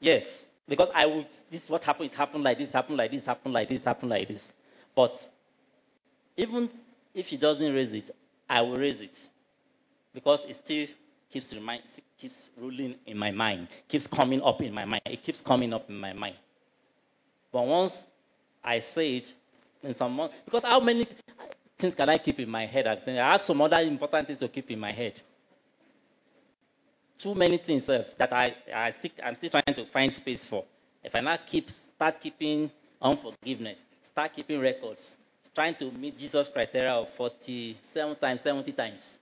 Yes, because I would. This is what happened. It happened like this. Happened like this. Happened like this. Happened like this. But even if he doesn't raise it, I will raise it, because it still keeps ruling in my mind. Keeps coming up in my mind. It keeps coming up in my mind. But once I say it, in some months, because how many things can I keep in my head? I have some other important things to keep in my head. Too many things that I'm still trying to find space for. If I now start keeping unforgiveness, start keeping records, trying to meet Jesus' criteria of 47 times, 70 times,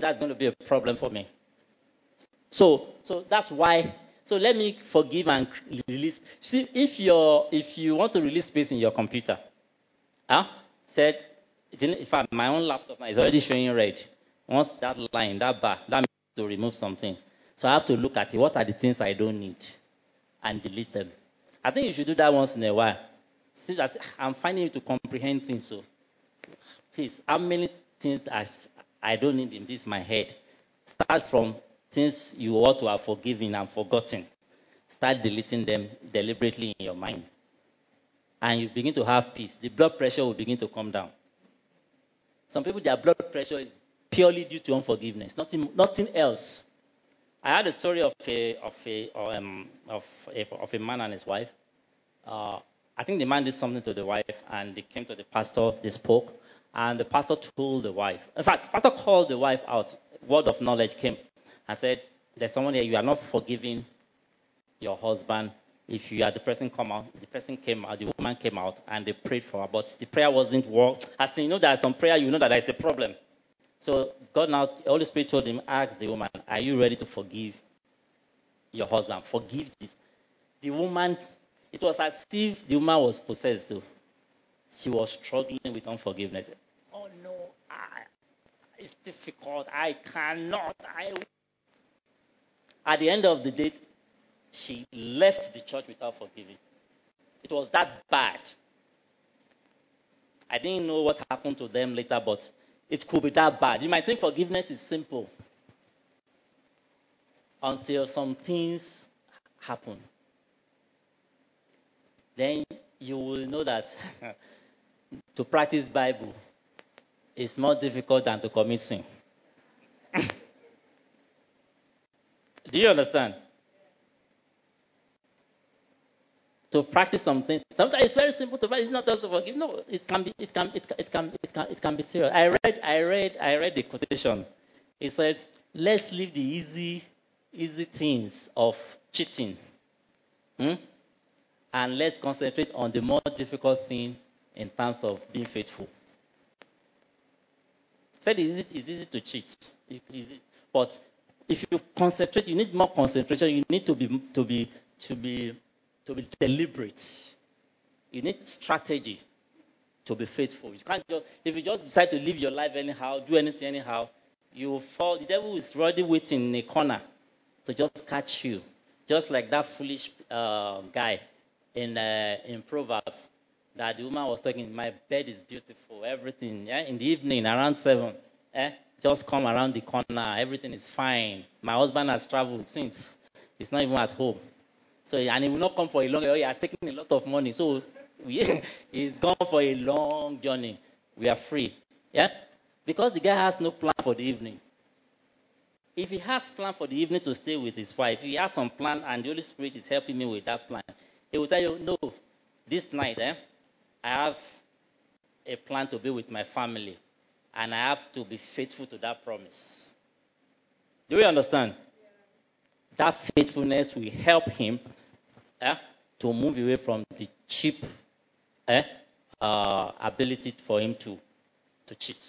that's going to be a problem for me. So that's why. So let me forgive and release. See, if you want to release space in your computer, in fact, my own laptop is already showing red. Once that line, that bar, that means to remove something. So I have to look at it. What are the things I don't need? And delete them. I think you should do that once in a while. See, I'm finding it to comprehend things. So please, how many things I don't need in this my head? Start from things you ought to have forgiven and forgotten. Start deleting them deliberately in your mind. And you begin to have peace. The blood pressure will begin to come down. Some people, their blood pressure is purely due to unforgiveness, nothing else. I had a story of a man and his wife. I think the man did something to the wife, and they came to the pastor. They spoke, and the pastor told the wife. In fact, the pastor called the wife out. Word of knowledge came, and said, "There's someone here. You are not forgiving your husband. If you are the person, come out." The person came out. The woman came out, and they prayed for her, but the prayer wasn't worked. As you know, there's some prayer. You know that there's a problem. So God now, the Holy Spirit told him, ask the woman, are you ready to forgive your husband? Forgive this. The woman, it was as if the woman was possessed too. She was struggling with unforgiveness. Oh no, it's difficult. I cannot. At the end of the day, she left the church without forgiving. It was that bad. I didn't know what happened to them later, but it could be that bad. You might think forgiveness is simple until some things happen. Then you will know that to practice Bible is more difficult than to commit sin. Do you understand? To practice something. Sometimes it's very simple to practice. It's not just to forgive. No, it can be serious. I read the quotation. It said, "Let's leave the easy things of cheating, and let's concentrate on the more difficult thing in terms of being faithful." It said it's easy to cheat, but if you concentrate, you need more concentration. You need to be deliberate. You need strategy to be faithful. You can't just, if you just decide to live your life anyhow, do anything anyhow, you will fall. The devil is already waiting in a corner to just catch you Just like that foolish guy in Proverbs that the woman was talking, my bed is beautiful, everything. Yeah? In the evening, around 7, just come around the corner, everything is fine. My husband has traveled since. He's not even at home. So, and he will not come for a long journey. He has taken a lot of money. So he's gone for a long journey. We are free. Yeah? Because the guy has no plan for the evening. If he has plan for the evening to stay with his wife, he has some plan and the Holy Spirit is helping me with that plan, he will tell you, no, this night, I have a plan to be with my family and I have to be faithful to that promise. Do you understand? Yeah. That faithfulness will help him to move away from the cheap ability for him to cheat.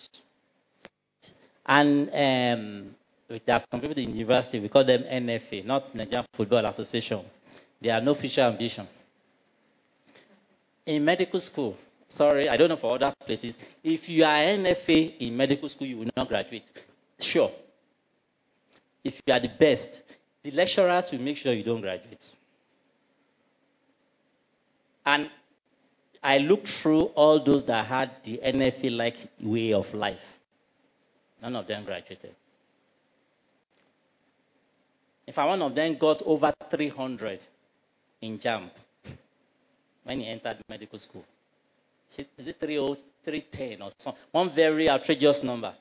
And there are some people in the university, we call them NFA, not Nigerian Football Association. They have no future ambition. In medical school, sorry, I don't know for other places, if you are NFA in medical school, you will not graduate. Sure. If you are the best, the lecturers will make sure you don't graduate. And I looked through all those that had the NFA-like way of life. None of them graduated. In fact, one of them got over 300 in JAMB when he entered medical school. Is it 303, 310 or something? One very outrageous number.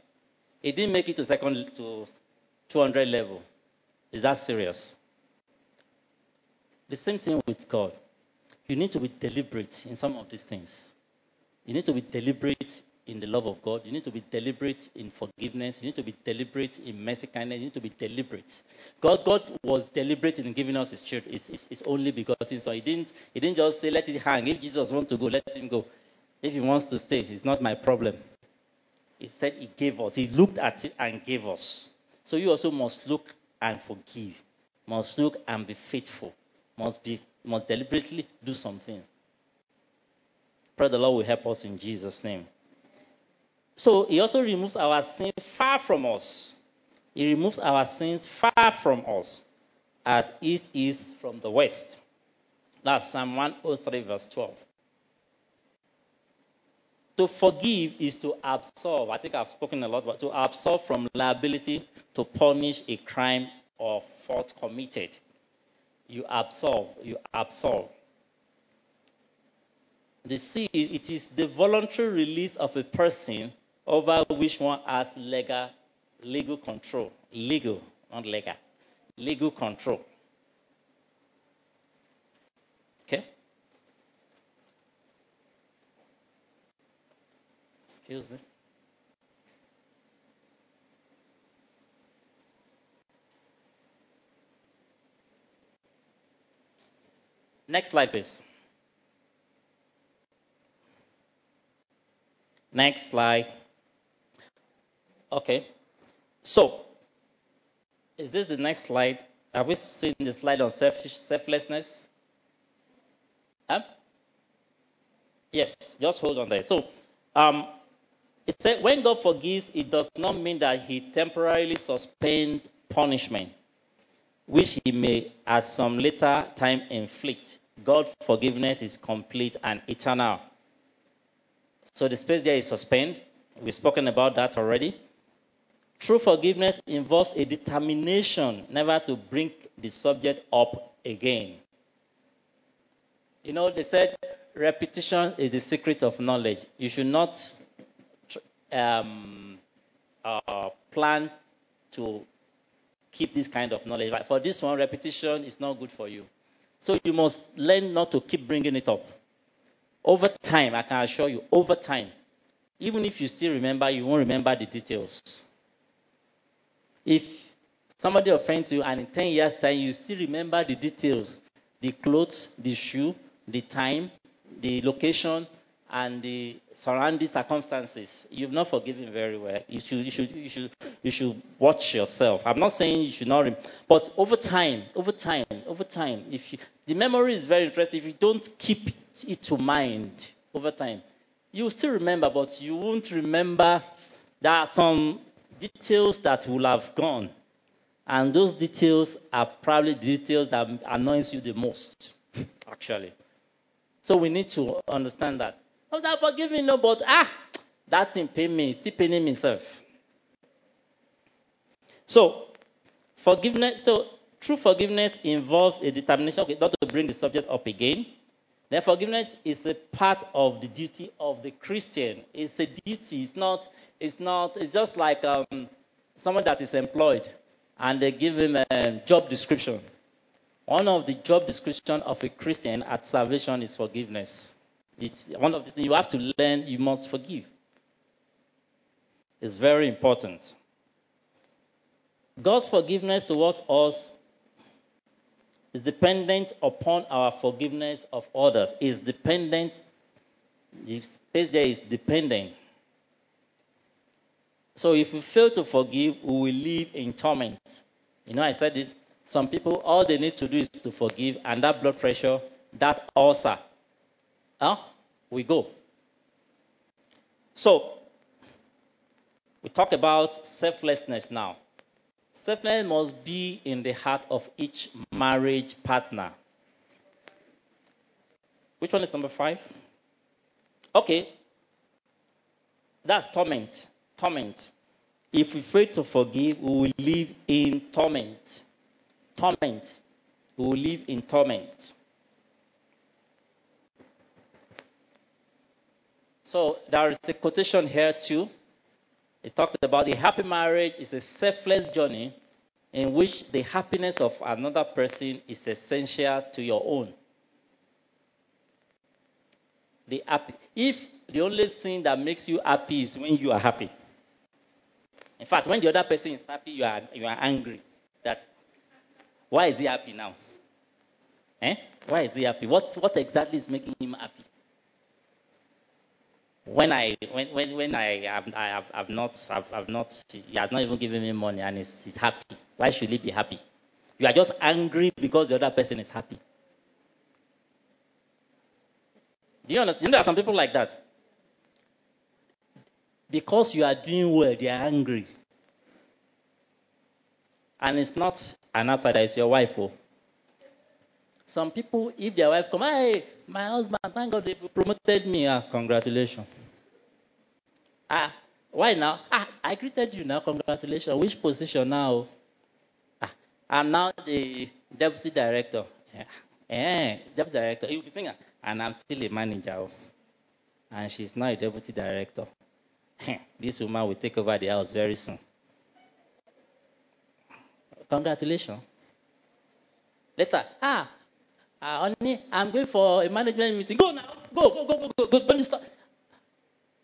He didn't make it to 200 level. Is that serious? The same thing with God. You need to be deliberate in some of these things. You need to be deliberate in the love of God. You need to be deliberate in forgiveness. You need to be deliberate in mercy, kindness. You need to be deliberate. God was deliberate in giving us his children, his only begotten. So he didn't just say, let it hang. If Jesus wants to go, let him go. If he wants to stay, it's not my problem. He said he gave us. He looked at it and gave us. So you also must look and forgive. Must look and be faithful. Must deliberately do something. Pray the Lord will help us in Jesus' name. So he also removes our sin far from us. He removes our sins far from us, as east is from the west. That's Psalm 103, verse 12. To forgive is to absolve. I think I've spoken a lot about to absolve from liability to punish a crime or fault committed. You absolve. The C, it is the voluntary release of a person over which one has legal control. Legal, not legal. Legal control. Okay? Excuse me. Next slide, please. Next slide. Okay. So, is this the next slide? Have we seen the slide on selflessness? Yes, just hold on there. So, it said, when God forgives, it does not mean that he temporarily suspends punishment, which he may at some later time inflict. God's forgiveness is complete and eternal. So the space there is suspend. We've spoken about that already. True forgiveness involves a determination never to bring the subject up again. You know, they said repetition is the secret of knowledge. You should not plan to keep this kind of knowledge. But for this one, repetition is not good for you. So you must learn not to keep bringing it up. Over time, I can assure you, over time, even if you still remember, you won't remember the details. If somebody offends you and in 10 years' time, you still remember the details, the clothes, the shoe, the time, the location, and the surrounding circumstances, you've not forgiven very well. You should watch yourself. I'm not saying you should not remember. But over time, if you, the memory is very interesting. If you don't keep it to mind over time, you will still remember, but you won't remember. There are some details that will have gone. And those details are probably the details that annoys you the most, actually. So we need to understand that. I was like, forgive me, no, but that thing pain me, it's still paining myself. So forgiveness, so true forgiveness involves a determination, okay, not to bring the subject up again. Then forgiveness is a part of the duty of the Christian. It's a duty, it's just like someone that is employed and they give him a job description. One of the job description of a Christian at salvation is forgiveness. It's one of the things you have to learn, you must forgive. It's very important. God's forgiveness towards us is dependent upon our forgiveness of others. It's dependent. The space there is dependent. So if we fail to forgive, we will live in torment. You know, I said this. Some people, all they need to do is to forgive, and that blood pressure, that ulcer, we go. So, we talk about selflessness now. Selflessness must be in the heart of each marriage partner. Which one is number 5? Okay. That's torment. Torment. If we fail to forgive, we will live in torment. Torment. We will live in torment. So there is a quotation here too. It talks about a happy marriage is a selfless journey in which the happiness of another person is essential to your own. If the only thing that makes you happy is when you are happy. In fact, when the other person is happy, you are angry. Why is he happy now? Why is he happy? What exactly is making him happy? He has not even given me money and he's happy. Why should he be happy? You are just angry because the other person is happy. Do you understand? There are some people like that. Because you are doing well, they are angry. And it's not an outsider, it's your wife. Oh. Some people, if their wife come, hey, my husband, thank God they promoted me. Congratulations. Why now? I greeted you now, congratulations. Which position now? I'm now the deputy director. Deputy director. You'll be thinking, and I'm still a manager. And she's now a deputy director. This woman will take over the house very soon. Congratulations. Later, honey, I'm going for a management meeting. Go now. Go. Don't stop.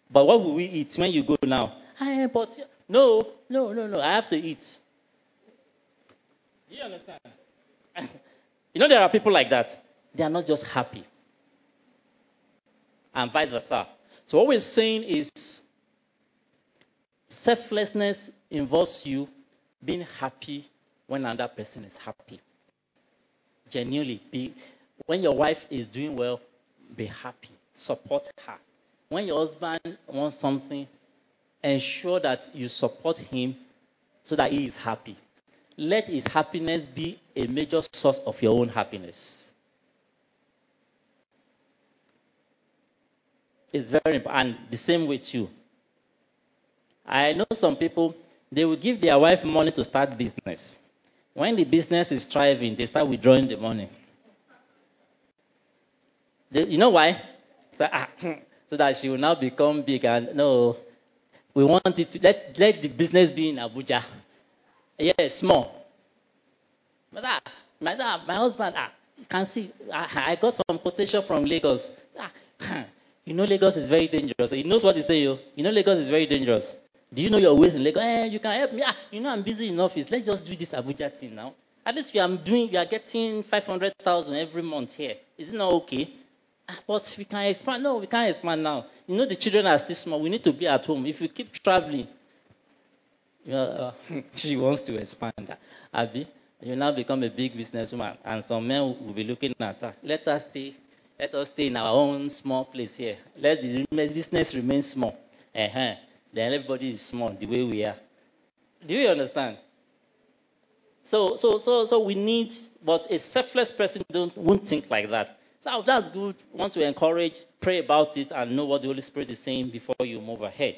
But what will we eat when you go now? No. I have to eat. Do you understand? You know, there are people like that. They are not just happy. And vice versa. So what we're saying is selflessness involves you being happy when another person is happy. Genuinely, when your wife is doing well, be happy. Support her. When your husband wants something, ensure that you support him so that he is happy. Let his happiness be a major source of your own happiness. It's very important. And the same with you. I know some people, they will give their wife money to start business. When the business is thriving, they start withdrawing the money. You know why? So that she will now become big. And no, we want it to let the business be in Abuja. Yes, small. But my husband, you can see, I got some quotation from Lagos. You know, Lagos is very dangerous. He knows what he say. You know, Lagos is very dangerous. Do you know your ways in Lagos? You can help me. You know I'm busy in office. Let's just do this Abuja thing now. At least we are getting 500,000 every month here. Is it not okay? But we can expand. No, we can't expand now. You know the children are still small. We need to be at home. If we keep traveling, she wants to expand. Abi, you now become a big businesswoman, and some men will be looking at her. Let us stay in our own small place here. Let the business remain small. Then everybody is small the way we are. Do you understand? So we need, but a selfless person won't think like that. So that's good. Want to encourage, pray about it, and know what the Holy Spirit is saying before you move ahead.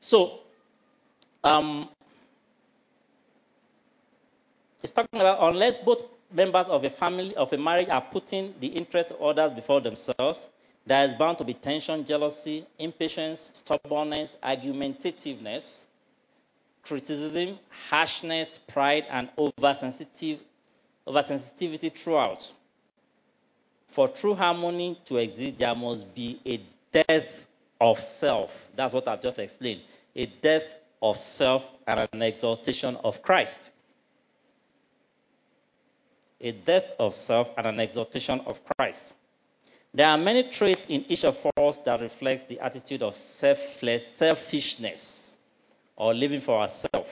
So, it's talking about unless both members of a family, of a marriage, are putting the interest of others before themselves, there is bound to be tension, jealousy, impatience, stubbornness, argumentativeness, criticism, harshness, pride, and oversensitivity throughout. For true harmony to exist, there must be a death of self. That's what I've just explained. A death of self and an exaltation of Christ. A death of self and an exaltation of Christ. There are many traits in each of us that reflects the attitude of selfishness or living for ourselves.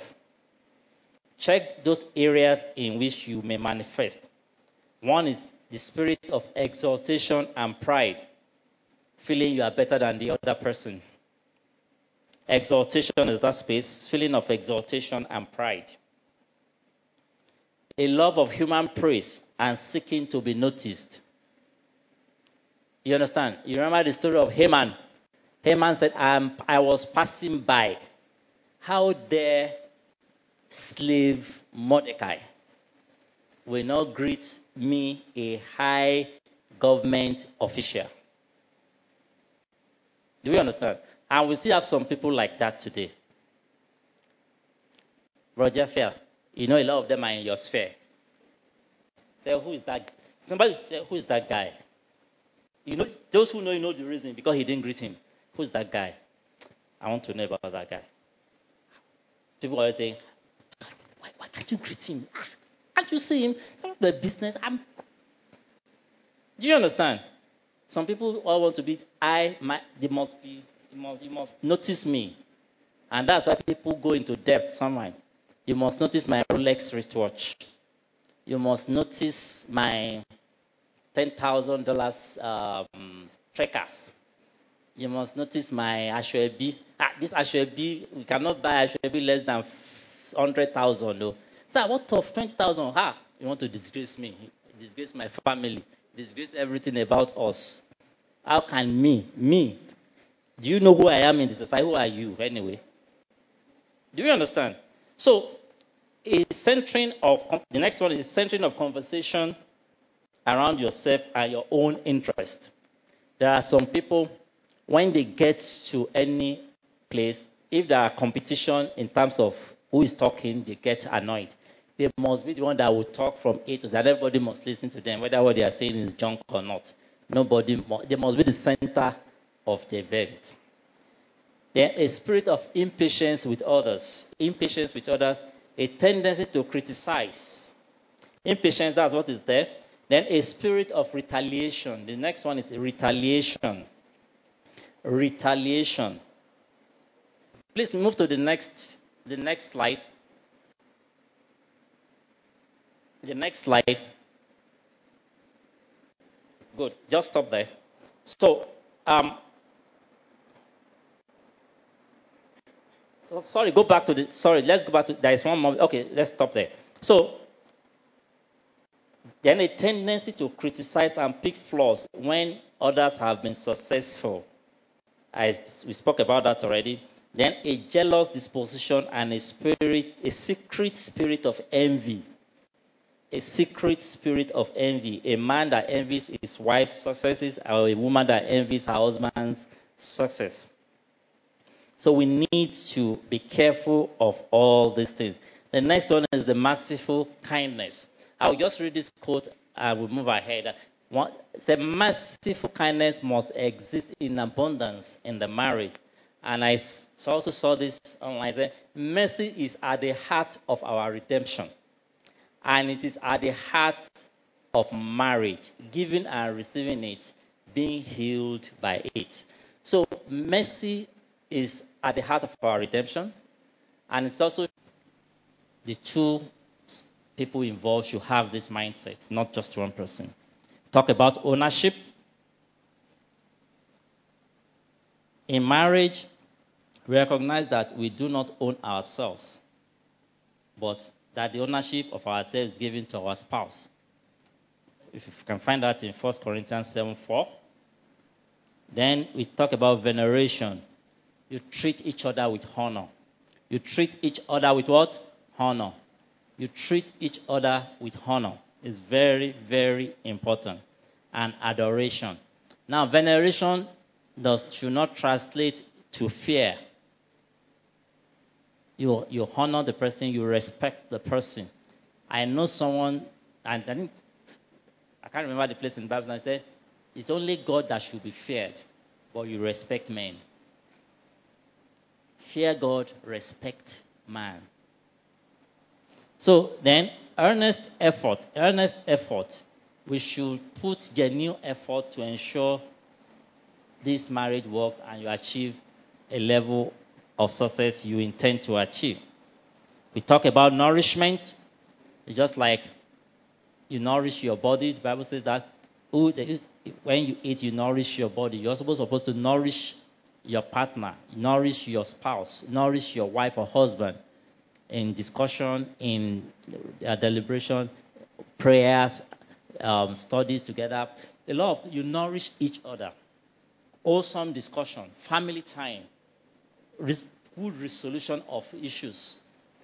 Check those areas in which you may manifest. One is the spirit of exaltation and pride, feeling you are better than the other person. Exaltation is that space, feeling of exaltation and pride. A love of human praise and seeking to be noticed. You understand? You remember the story of Haman. Haman said, I was passing by. How dare slave Mordecai will not greet me, a high government official? Do you understand? And we still have some people like that today. Roger Fair, you know a lot of them are in your sphere. Say, who is that? Somebody say, who is that guy? You know, those who know, you know the reason, because he didn't greet him. Who is that guy? I want to know about that guy. People always say, why can't you greet him? Can't you see him? Some of the business. Do you understand? Some people all want to be, you must notice me. And that's why people go into debt somewhere. You must notice my Rolex wristwatch. You must notice my $10,000 trackers. You must notice my Ashwebi. This Ashwebi, we cannot buy Ashwebi less than 100,000. No. Sir, what of 20,000? You want to disgrace me, disgrace my family, disgrace everything about us. How can me? Do you know who I am in this society? Who are you anyway? Do you understand? So, the next one is centering of conversation around yourself and your own interest. There are some people, when they get to any place, if there are competition in terms of who is talking, they get annoyed. They must be the one that will talk from A to Z. Everybody must listen to them, whether what they are saying is junk or not. They must be the center of the event. Then a spirit of impatience with others. A tendency to criticize. Impatience, that's what is there. Then a spirit of retaliation. The next one is retaliation. Please move to the next slide. Good. Just stop there. So, let's go back to, there is one more. Okay, let's stop there. So, then a tendency to criticize and pick flaws when others have been successful. We spoke about that already. Then a jealous disposition and a secret spirit of envy. A man that envies his wife's successes, or a woman that envies her husband's success. So we need to be careful of all these things. The next one is the merciful kindness. I'll just read this quote and we'll move ahead. The merciful kindness must exist in abundance in the marriage. And I also saw this online. It said, mercy is at the heart of our redemption. And it is at the heart of marriage, giving and receiving it, being healed by it. So mercy is at the heart of our redemption. And it's also the two people involved should have this mindset, not just one person. Talk about ownership. In marriage, we recognize that we do not own ourselves, but that the ownership of ourselves is given to our spouse. If you can find that in 1 Corinthians 7:4. Then we talk about veneration. You treat each other with honor. You treat each other with what? Honor. You treat each other with honor. It's very, very important. And adoration. Now, veneration should not translate to fear. You honor the person. You respect the person. I know someone, and I think, I can't remember the place in the Bible, and I said, it's only God that should be feared, but you respect men. Fear God, respect man. So then, earnest effort. We should put genuine effort to ensure this marriage works and you achieve a level of success you intend to achieve. We talk about nourishment. It's just like you nourish your body. The Bible says that when you eat, you nourish your body. You're supposed to nourish your partner, nourish your spouse, nourish your wife or husband in discussion, in deliberation, prayers, studies together. A lot of you nourish each other. Awesome discussion, family time, good resolution of issues.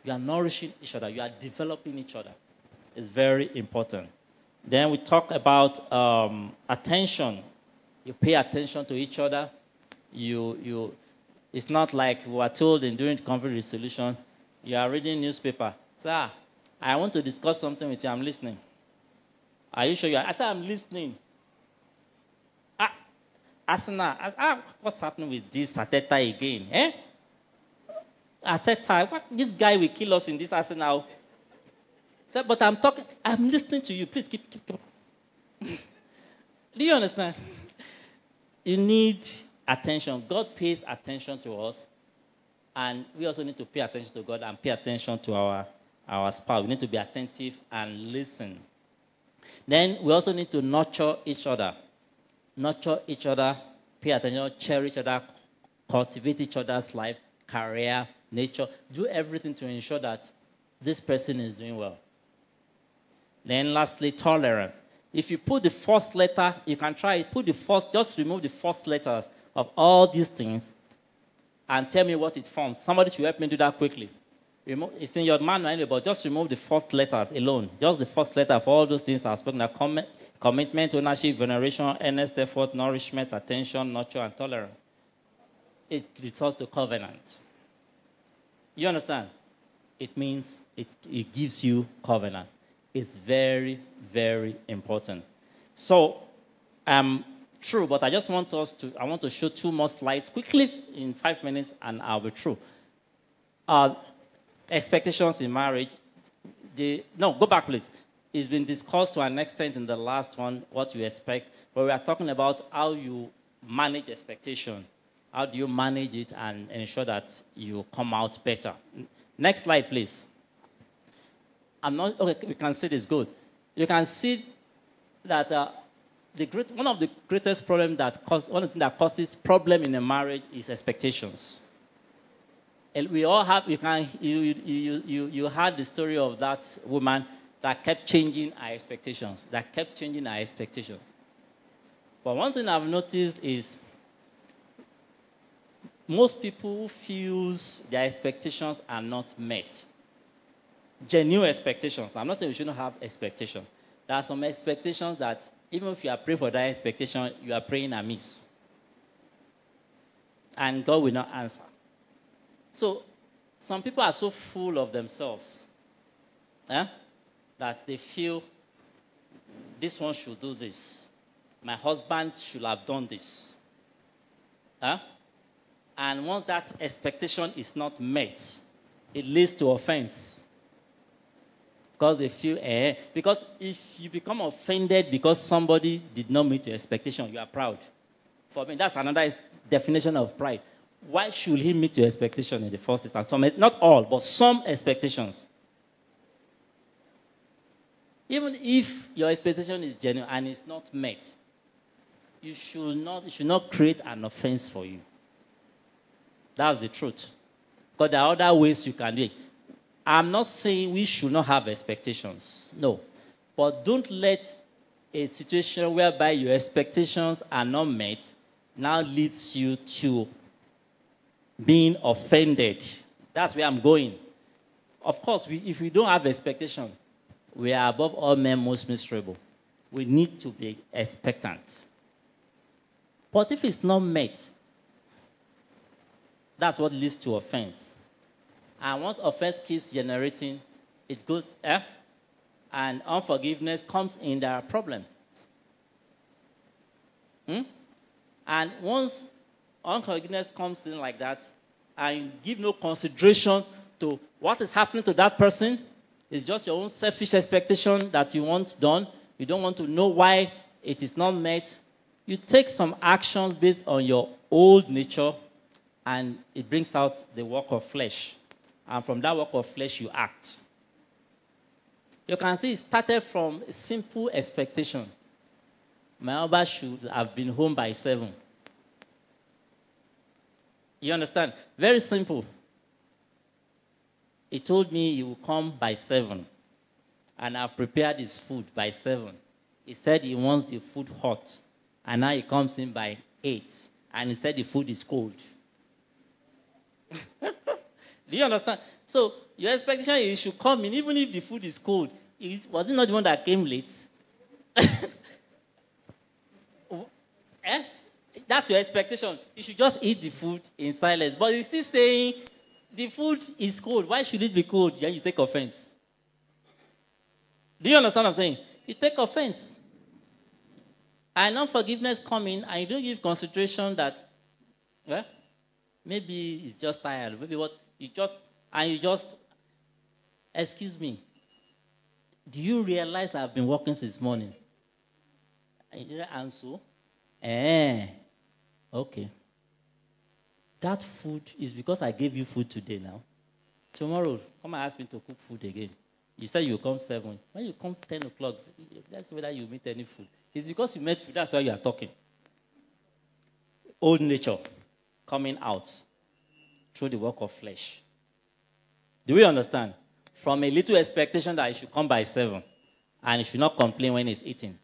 You are nourishing each other. You are developing each other. It's very important. Then we talk about attention. You pay attention to each other. It's not like we were told during the conflict resolution, you are reading newspaper. Sir, I want to discuss something with you. I'm listening. Are you sure you are? I said, I'm listening. What's happening with this Ateta again? Ateta, this guy will kill us in this arsenal. Sir, but I'm listening to you. Please keep. Do you understand? You need attention. God pays attention to us, and we also need to pay attention to God and pay attention to our spouse. We need to be attentive and listen. Then we also need to nurture each other. Nurture each other, pay attention, cherish each other, cultivate each other's life, career, nature. Do everything to ensure that this person is doing well. Then lastly, tolerance. If you put the first letter, you can try it. Just remove the first letters of all these things and tell me what it forms. Somebody should help me do that quickly. It's in your manual, but just remove the first letters alone. Just the first letter of all those things I've spoken about. Commitment, ownership, veneration, earnest effort, nourishment, attention, nurture, and tolerance. It results to covenant. You understand? It means it gives you covenant. It's very, very important. So, true, but I want to show two more slides quickly in 5 minutes, and I'll be through. Expectations in marriage. Go back, please. It's been discussed to an extent in the last one, what you expect, but we are talking about how you manage expectation. How do you manage it and ensure that you come out better? Next slide, please. We can see this good. You can see that one of the things that causes problem in a marriage is expectations. And we all have. You heard the story of that woman that kept changing our expectations, But one thing I've noticed is most people feel their expectations are not met. Genuine expectations. I'm not saying we shouldn't have expectations. There are some expectations that even if you are praying for that expectation, you are praying amiss. And God will not answer. So, some people are so full of themselves. That they feel this one should do this. My husband should have done this. And once that expectation is not met, it leads to offense. Because they feel, because if you become offended because somebody did not meet your expectation, you are proud. For me, that's another definition of pride. Why should he meet your expectation in the first instance? Not all, but some expectations. Even if your expectation is genuine and it's not met, it should not create an offense for you. That's the truth. Because there are other ways you can do it. I'm not saying we should not have expectations. No. But don't let a situation whereby your expectations are not met now leads you to being offended. That's where I'm going. Of course, if we don't have expectation, we are above all men most miserable. We need to be expectant. But if it's not met, that's what leads to offense. And once offense keeps generating, it goes up, and unforgiveness comes in their problem. And once unforgiveness comes in like that, and give no consideration to what is happening to that person, it's just your own selfish expectation that you want done. You don't want to know why it is not met. You take some actions based on your old nature, and it brings out the work of flesh. And from that work of flesh, you act. You can see it started from a simple expectation. My husband should have been home by 7. You understand? Very simple. He told me he will come by 7. And I've prepared his food by 7. He said he wants the food hot. And now he comes in by 8. And he said the food is cold. Do you understand? So your expectation is you should come in even if the food is cold. Was it not the one that came late? That's your expectation. You should just eat the food in silence. But you're still saying the food is cold. Why should it be cold? Then you take offense. Do you understand what I'm saying? You take offense. And unforgiveness comes in, and you don't give consideration that, well, maybe it's just tired. Maybe what you just, and you just, excuse me, do you realize I've been working since morning? And you didn't answer. Okay. That food is because I gave you food today now. Tomorrow, come and ask me to cook food again. You said you come 7. When you come 10 o'clock, that's whether you meet any food. It's because you met food, that's why you are talking. Old nature coming out through the work of flesh. Do we understand? From a little expectation that I should come by 7 and I should not complain when it's eating.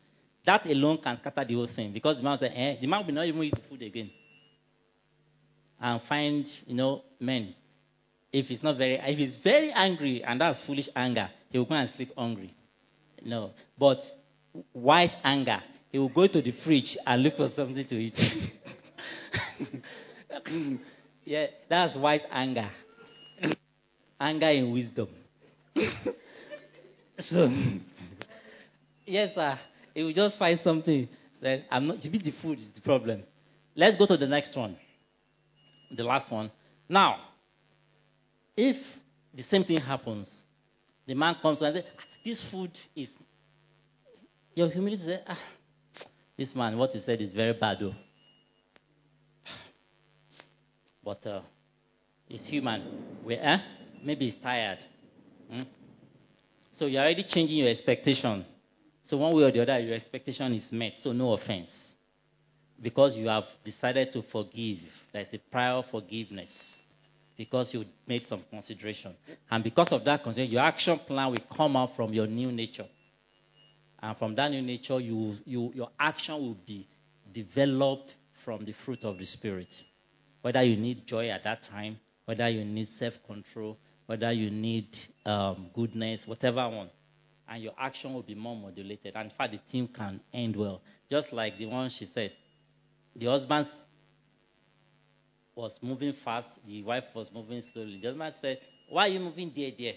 That alone can scatter the whole thing, because the man said, the man will not even eat the food again. And find, men, if he's very angry, and that's foolish anger, he will go and sleep hungry. No. But wise anger, he will go to the fridge and look for something to eat. Yeah, that's wise anger. Anger in wisdom. So, yes, sir. He will just find something. Say, the food is the problem. Let's go to the next one. The last one. Now, if the same thing happens, the man comes and says, this food is... Your humility says, this man, what he said is very bad. Though. But he's human. Maybe he's tired. So you're already changing your expectation. So one way or the other, your expectation is met, so no offense. Because you have decided to forgive. There's a prior forgiveness. Because you made some consideration. And because of that consideration, your action plan will come out from your new nature. And from that new nature, your action will be developed from the fruit of the Spirit. Whether you need joy at that time, whether you need self-control, whether you need goodness, whatever one. And your action will be more modulated. And in fact, the thing can end well. Just like the one she said. The husband was moving fast. The wife was moving slowly. The husband said, why are you moving dear?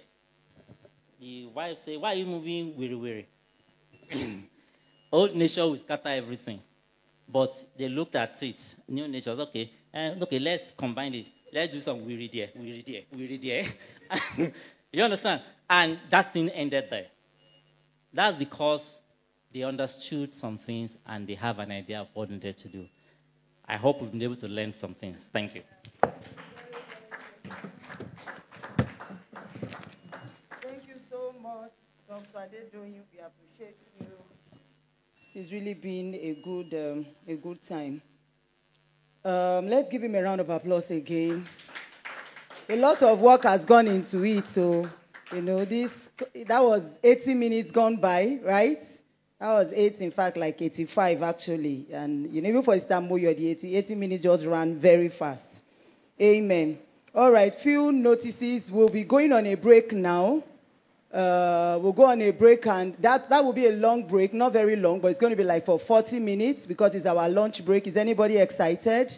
The wife said, why are you moving weary? Old nature will scatter everything. But they looked at it. New nature was okay. Okay, let's combine it. Let's do some weary dear. You understand? And that thing ended there. That's because they understood some things and they have an idea of what they need to do. I hope we've been able to learn some things. Thank you. Thank you so much, Dr. Adeboye. We appreciate you. It's really been a good time. Let's give him a round of applause again. A lot of work has gone into it, so You know, that was 80 minutes gone by, right? That was 85 actually. And you know, even for Istanbul, you're the 80 minutes just ran very fast. Amen. All right, few notices. We'll be going on a break now. We'll go on a break, and that will be a long break. Not very long, but it's going to be like for 40 minutes because it's our lunch break. Is anybody excited?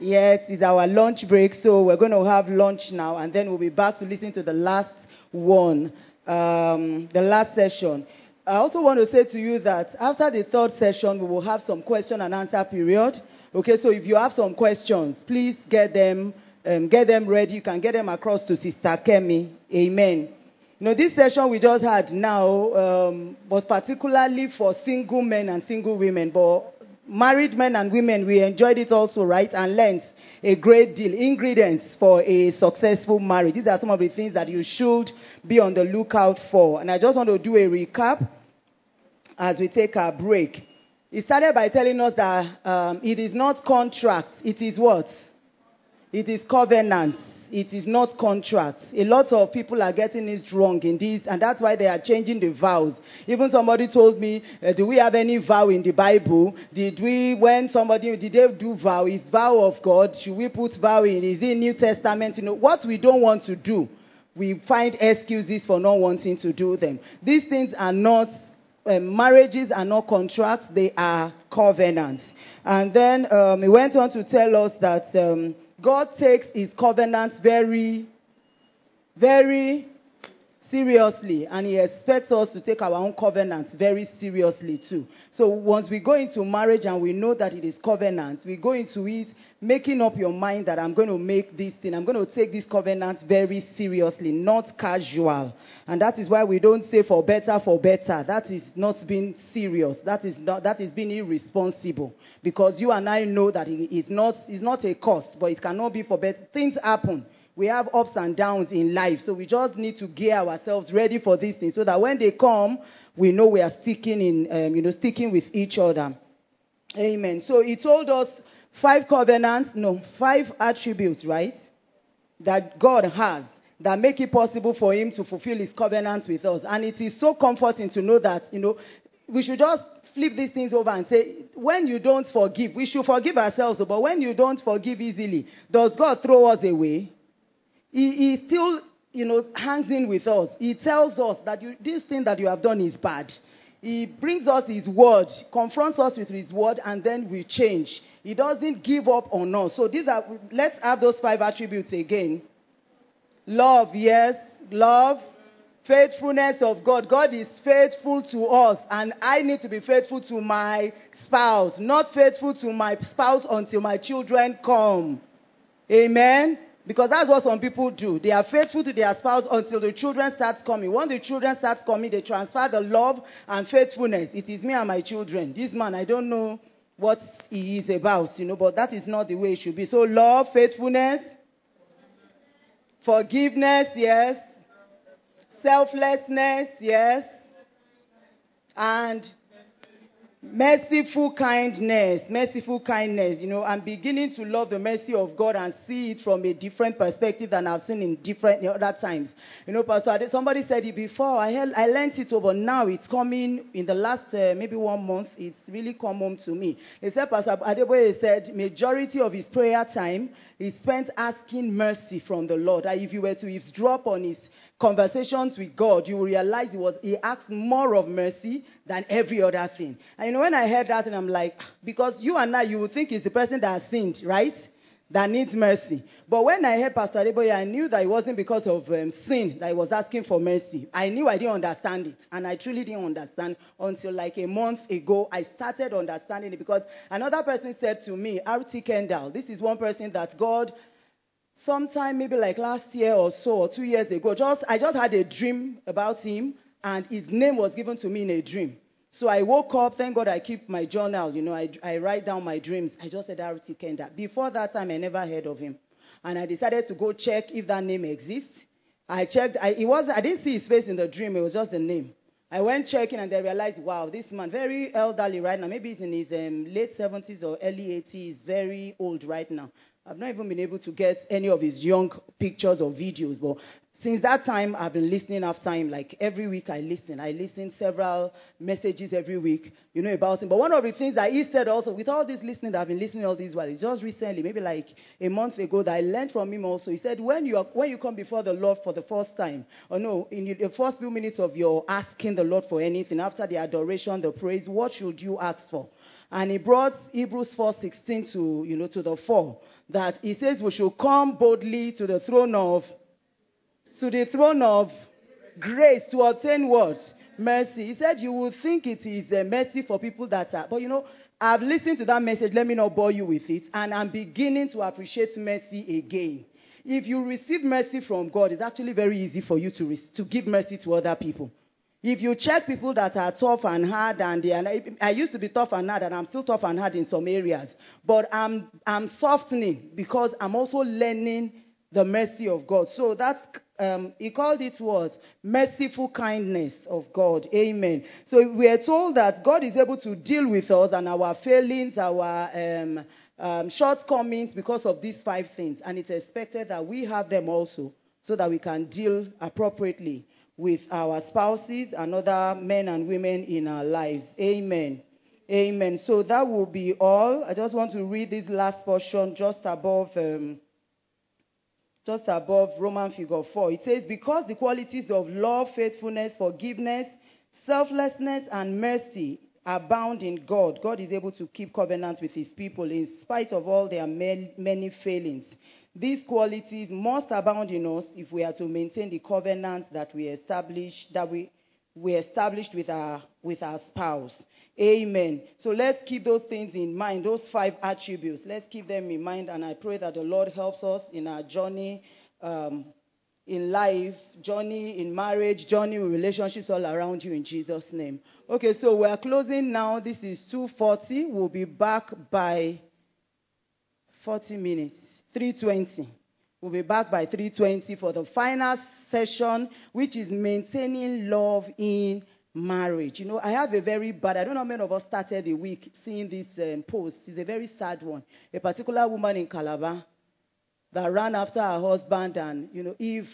Yes, it's our lunch break. So we're going to have lunch now, and then we'll be back to listen to the last one, the last session. I also want to say to you that after the third session, we will have some question and answer period. Okay, so if you have some questions, please get them ready. You can get them across to Sister Kemi. Amen. You know, this session we just had now was particularly for single men and single women, but married men and women, we enjoyed it also, right? And learned a great deal. Ingredients for a successful marriage. These are some of the things that you should be on the lookout for. And I just want to do a recap as we take our break. It started by telling us that it is not contracts. It is what? It is covenants. It is not contracts. A lot of people are getting this wrong in this, and that's why they are changing the vows. Even somebody told me, do we have any vow in the Bible? Did they do vow? Is vow of God? Should we put vow in? Is it New Testament? You know, what we don't want to do, we find excuses for not wanting to do them. These things are not, marriages are not contracts, they are covenants. And then he went on to tell us that God takes his covenants very, very seriously. And he expects us to take our own covenants very seriously too. So once we go into marriage and we know that it is covenants, we go into it making up your mind that I'm going to make this thing. I'm going to take these covenants very seriously, not casual. And that is why we don't say for better, for better. That is not being serious. That is being irresponsible. Because you and I know that it's not a cost, but it cannot be for better. Things happen. We have ups and downs in life, so we just need to gear ourselves ready for these things, so that when they come, we know we are sticking with each other. Amen. So he told us five attributes, right, that God has that make it possible for him to fulfill his covenants with us. And it is so comforting to know that, you know, we should just flip these things over and say, when you don't forgive, we should forgive ourselves, but when you don't forgive easily, does God throw us away? He still, you know, hangs in with us. He tells us that this thing that you have done is bad. He brings us his word, confronts us with his word, and then we change. He doesn't give up on us. So let's have those five attributes again. Love, yes, love. Faithfulness of God. God is faithful to us, and I need to be faithful to my spouse. Not faithful to my spouse until my children come. Amen. Because that's what some people do. They are faithful to their spouse until the children start coming. When the children start coming, they transfer the love and faithfulness. It is me and my children. This man, I don't know what he is about, you know, but that is not the way it should be. So love, faithfulness, forgiveness, yes, selflessness, yes, and merciful kindness. You know, I'm beginning to love the mercy of God and see it from a different perspective than I've seen in different other times. You know, Pastor, somebody said it before. I learned it over now. It's coming in the last maybe 1 month. It's really come home to me. They said Pastor Adeboye said majority of his prayer time is spent asking mercy from the Lord. If you were to eavesdrop on his conversations with God, you will realize he asks more of mercy than every other thing. And you know, when I heard that, and I'm like, because you and I, you would think it's the person that has sinned, right? That needs mercy. But when I heard Pastor Adeboye, I knew that it wasn't because of sin that he was asking for mercy. I knew I didn't understand it. And I truly didn't understand until like a month ago, I started understanding it. Because another person said to me, RT Kendall, this is one person that God, sometime maybe like last year or so, or 2 years ago, I just had a dream about him, and his name was given to me in a dream. So I woke up, thank God I keep my journal, you know, I write down my dreams. I just said RT Kendall. Before that time, I never heard of him. And I decided to go check if that name exists. I checked, I didn't see his face in the dream, it was just the name. I went checking, and I realized, wow, this man, very elderly right now, maybe he's in his late 70s or early 80s, very old right now. I've not even been able to get any of his young pictures or videos, but Since that time, I've been listening after him. Like every week I listen. I listen several messages every week, you know, about him. But one of the things that he said also, with all this listening that I've been listening all this while, it's just recently, maybe like a month ago, that I learned from him also. He said, when you come before the Lord for the first time, or no, in the first few minutes of your asking the Lord for anything, after the adoration, the praise, what should you ask for? And he brought Hebrews 4:16 to, you know, to the fore, that he says we should come boldly to the throne of grace to obtain what? Mercy. He said you will think it is a mercy for people that are. But you know, I've listened to that message. Let me not bore you with it. And I'm beginning to appreciate mercy again. If you receive mercy from God, it's actually very easy for you to give mercy to other people. If you check people that are tough and hard, and I used to be tough and hard, and I'm still tough and hard in some areas. But I'm softening because I'm also learning the mercy of God. So that's he called it was merciful kindness of God. Amen. So we are told that God is able to deal with us and our failings, our shortcomings because of these five things. And it's expected that we have them also so that we can deal appropriately with our spouses and other men and women in our lives. Amen. Amen. So that will be all. I just want to read this last portion just above Roman figure 4. It says, because the qualities of love, faithfulness, forgiveness, selflessness, and mercy abound in God, God is able to keep covenant with his people in spite of all their many failings. These qualities must abound in us if we are to maintain the covenant that we established with our spouse. Amen. So let's keep those things in mind, those five attributes. Let's keep them in mind, and I pray that the Lord helps us in our journey in life, journey in marriage, journey with relationships all around you in Jesus' name. Okay, so we are closing now. This is 2:40. We'll be back by 40 minutes, 3:20. We'll be back by 3:20 for the final session, which is maintaining love in marriage. You know, I have a very bad, I don't know how many of us started the week seeing this post. It's a very sad one. A particular woman in Calabar that ran after her husband, and, you know, if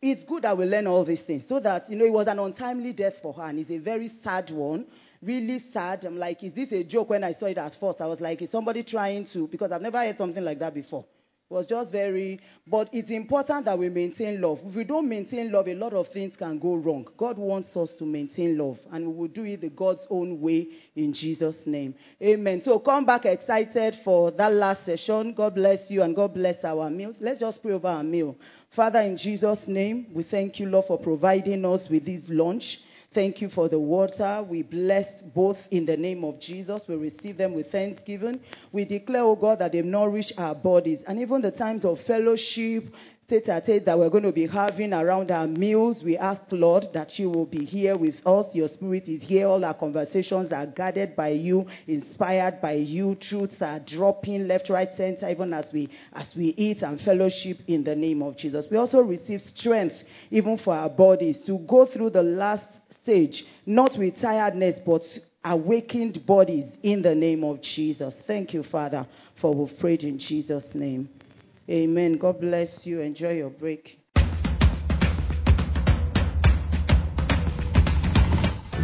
it's good that we learn all these things so that, you know, it was an untimely death for her, and it's a very sad one. Really sad. I'm like, is this a joke? When I saw it at first, I was like, is somebody trying to, because I've never heard something like that before. It was just very, but it's important that we maintain love. If we don't maintain love, a lot of things can go wrong. God wants us to maintain love, and we will do it the God's own way in Jesus' name. Amen. So come back excited for that last session. God bless you, and God bless our meals. Let's just pray over our meal. Father, in Jesus' name, we thank you, Lord, for providing us with this lunch. Thank you for the water. We bless both in the name of Jesus. We receive them with thanksgiving. We declare, oh God, that they nourish our bodies. And even the times of fellowship, tete-a-tete that we're going to be having around our meals, we ask, Lord, that you will be here with us. Your spirit is here. All our conversations are guided by you, inspired by you. Truths are dropping left, right, center, even as we eat and fellowship in the name of Jesus. We also receive strength, even for our bodies, to go through the last stage, not with tiredness, but awakened bodies in the name of Jesus. Thank you, Father, for we've prayed in Jesus' name. Amen. God bless you. Enjoy your break.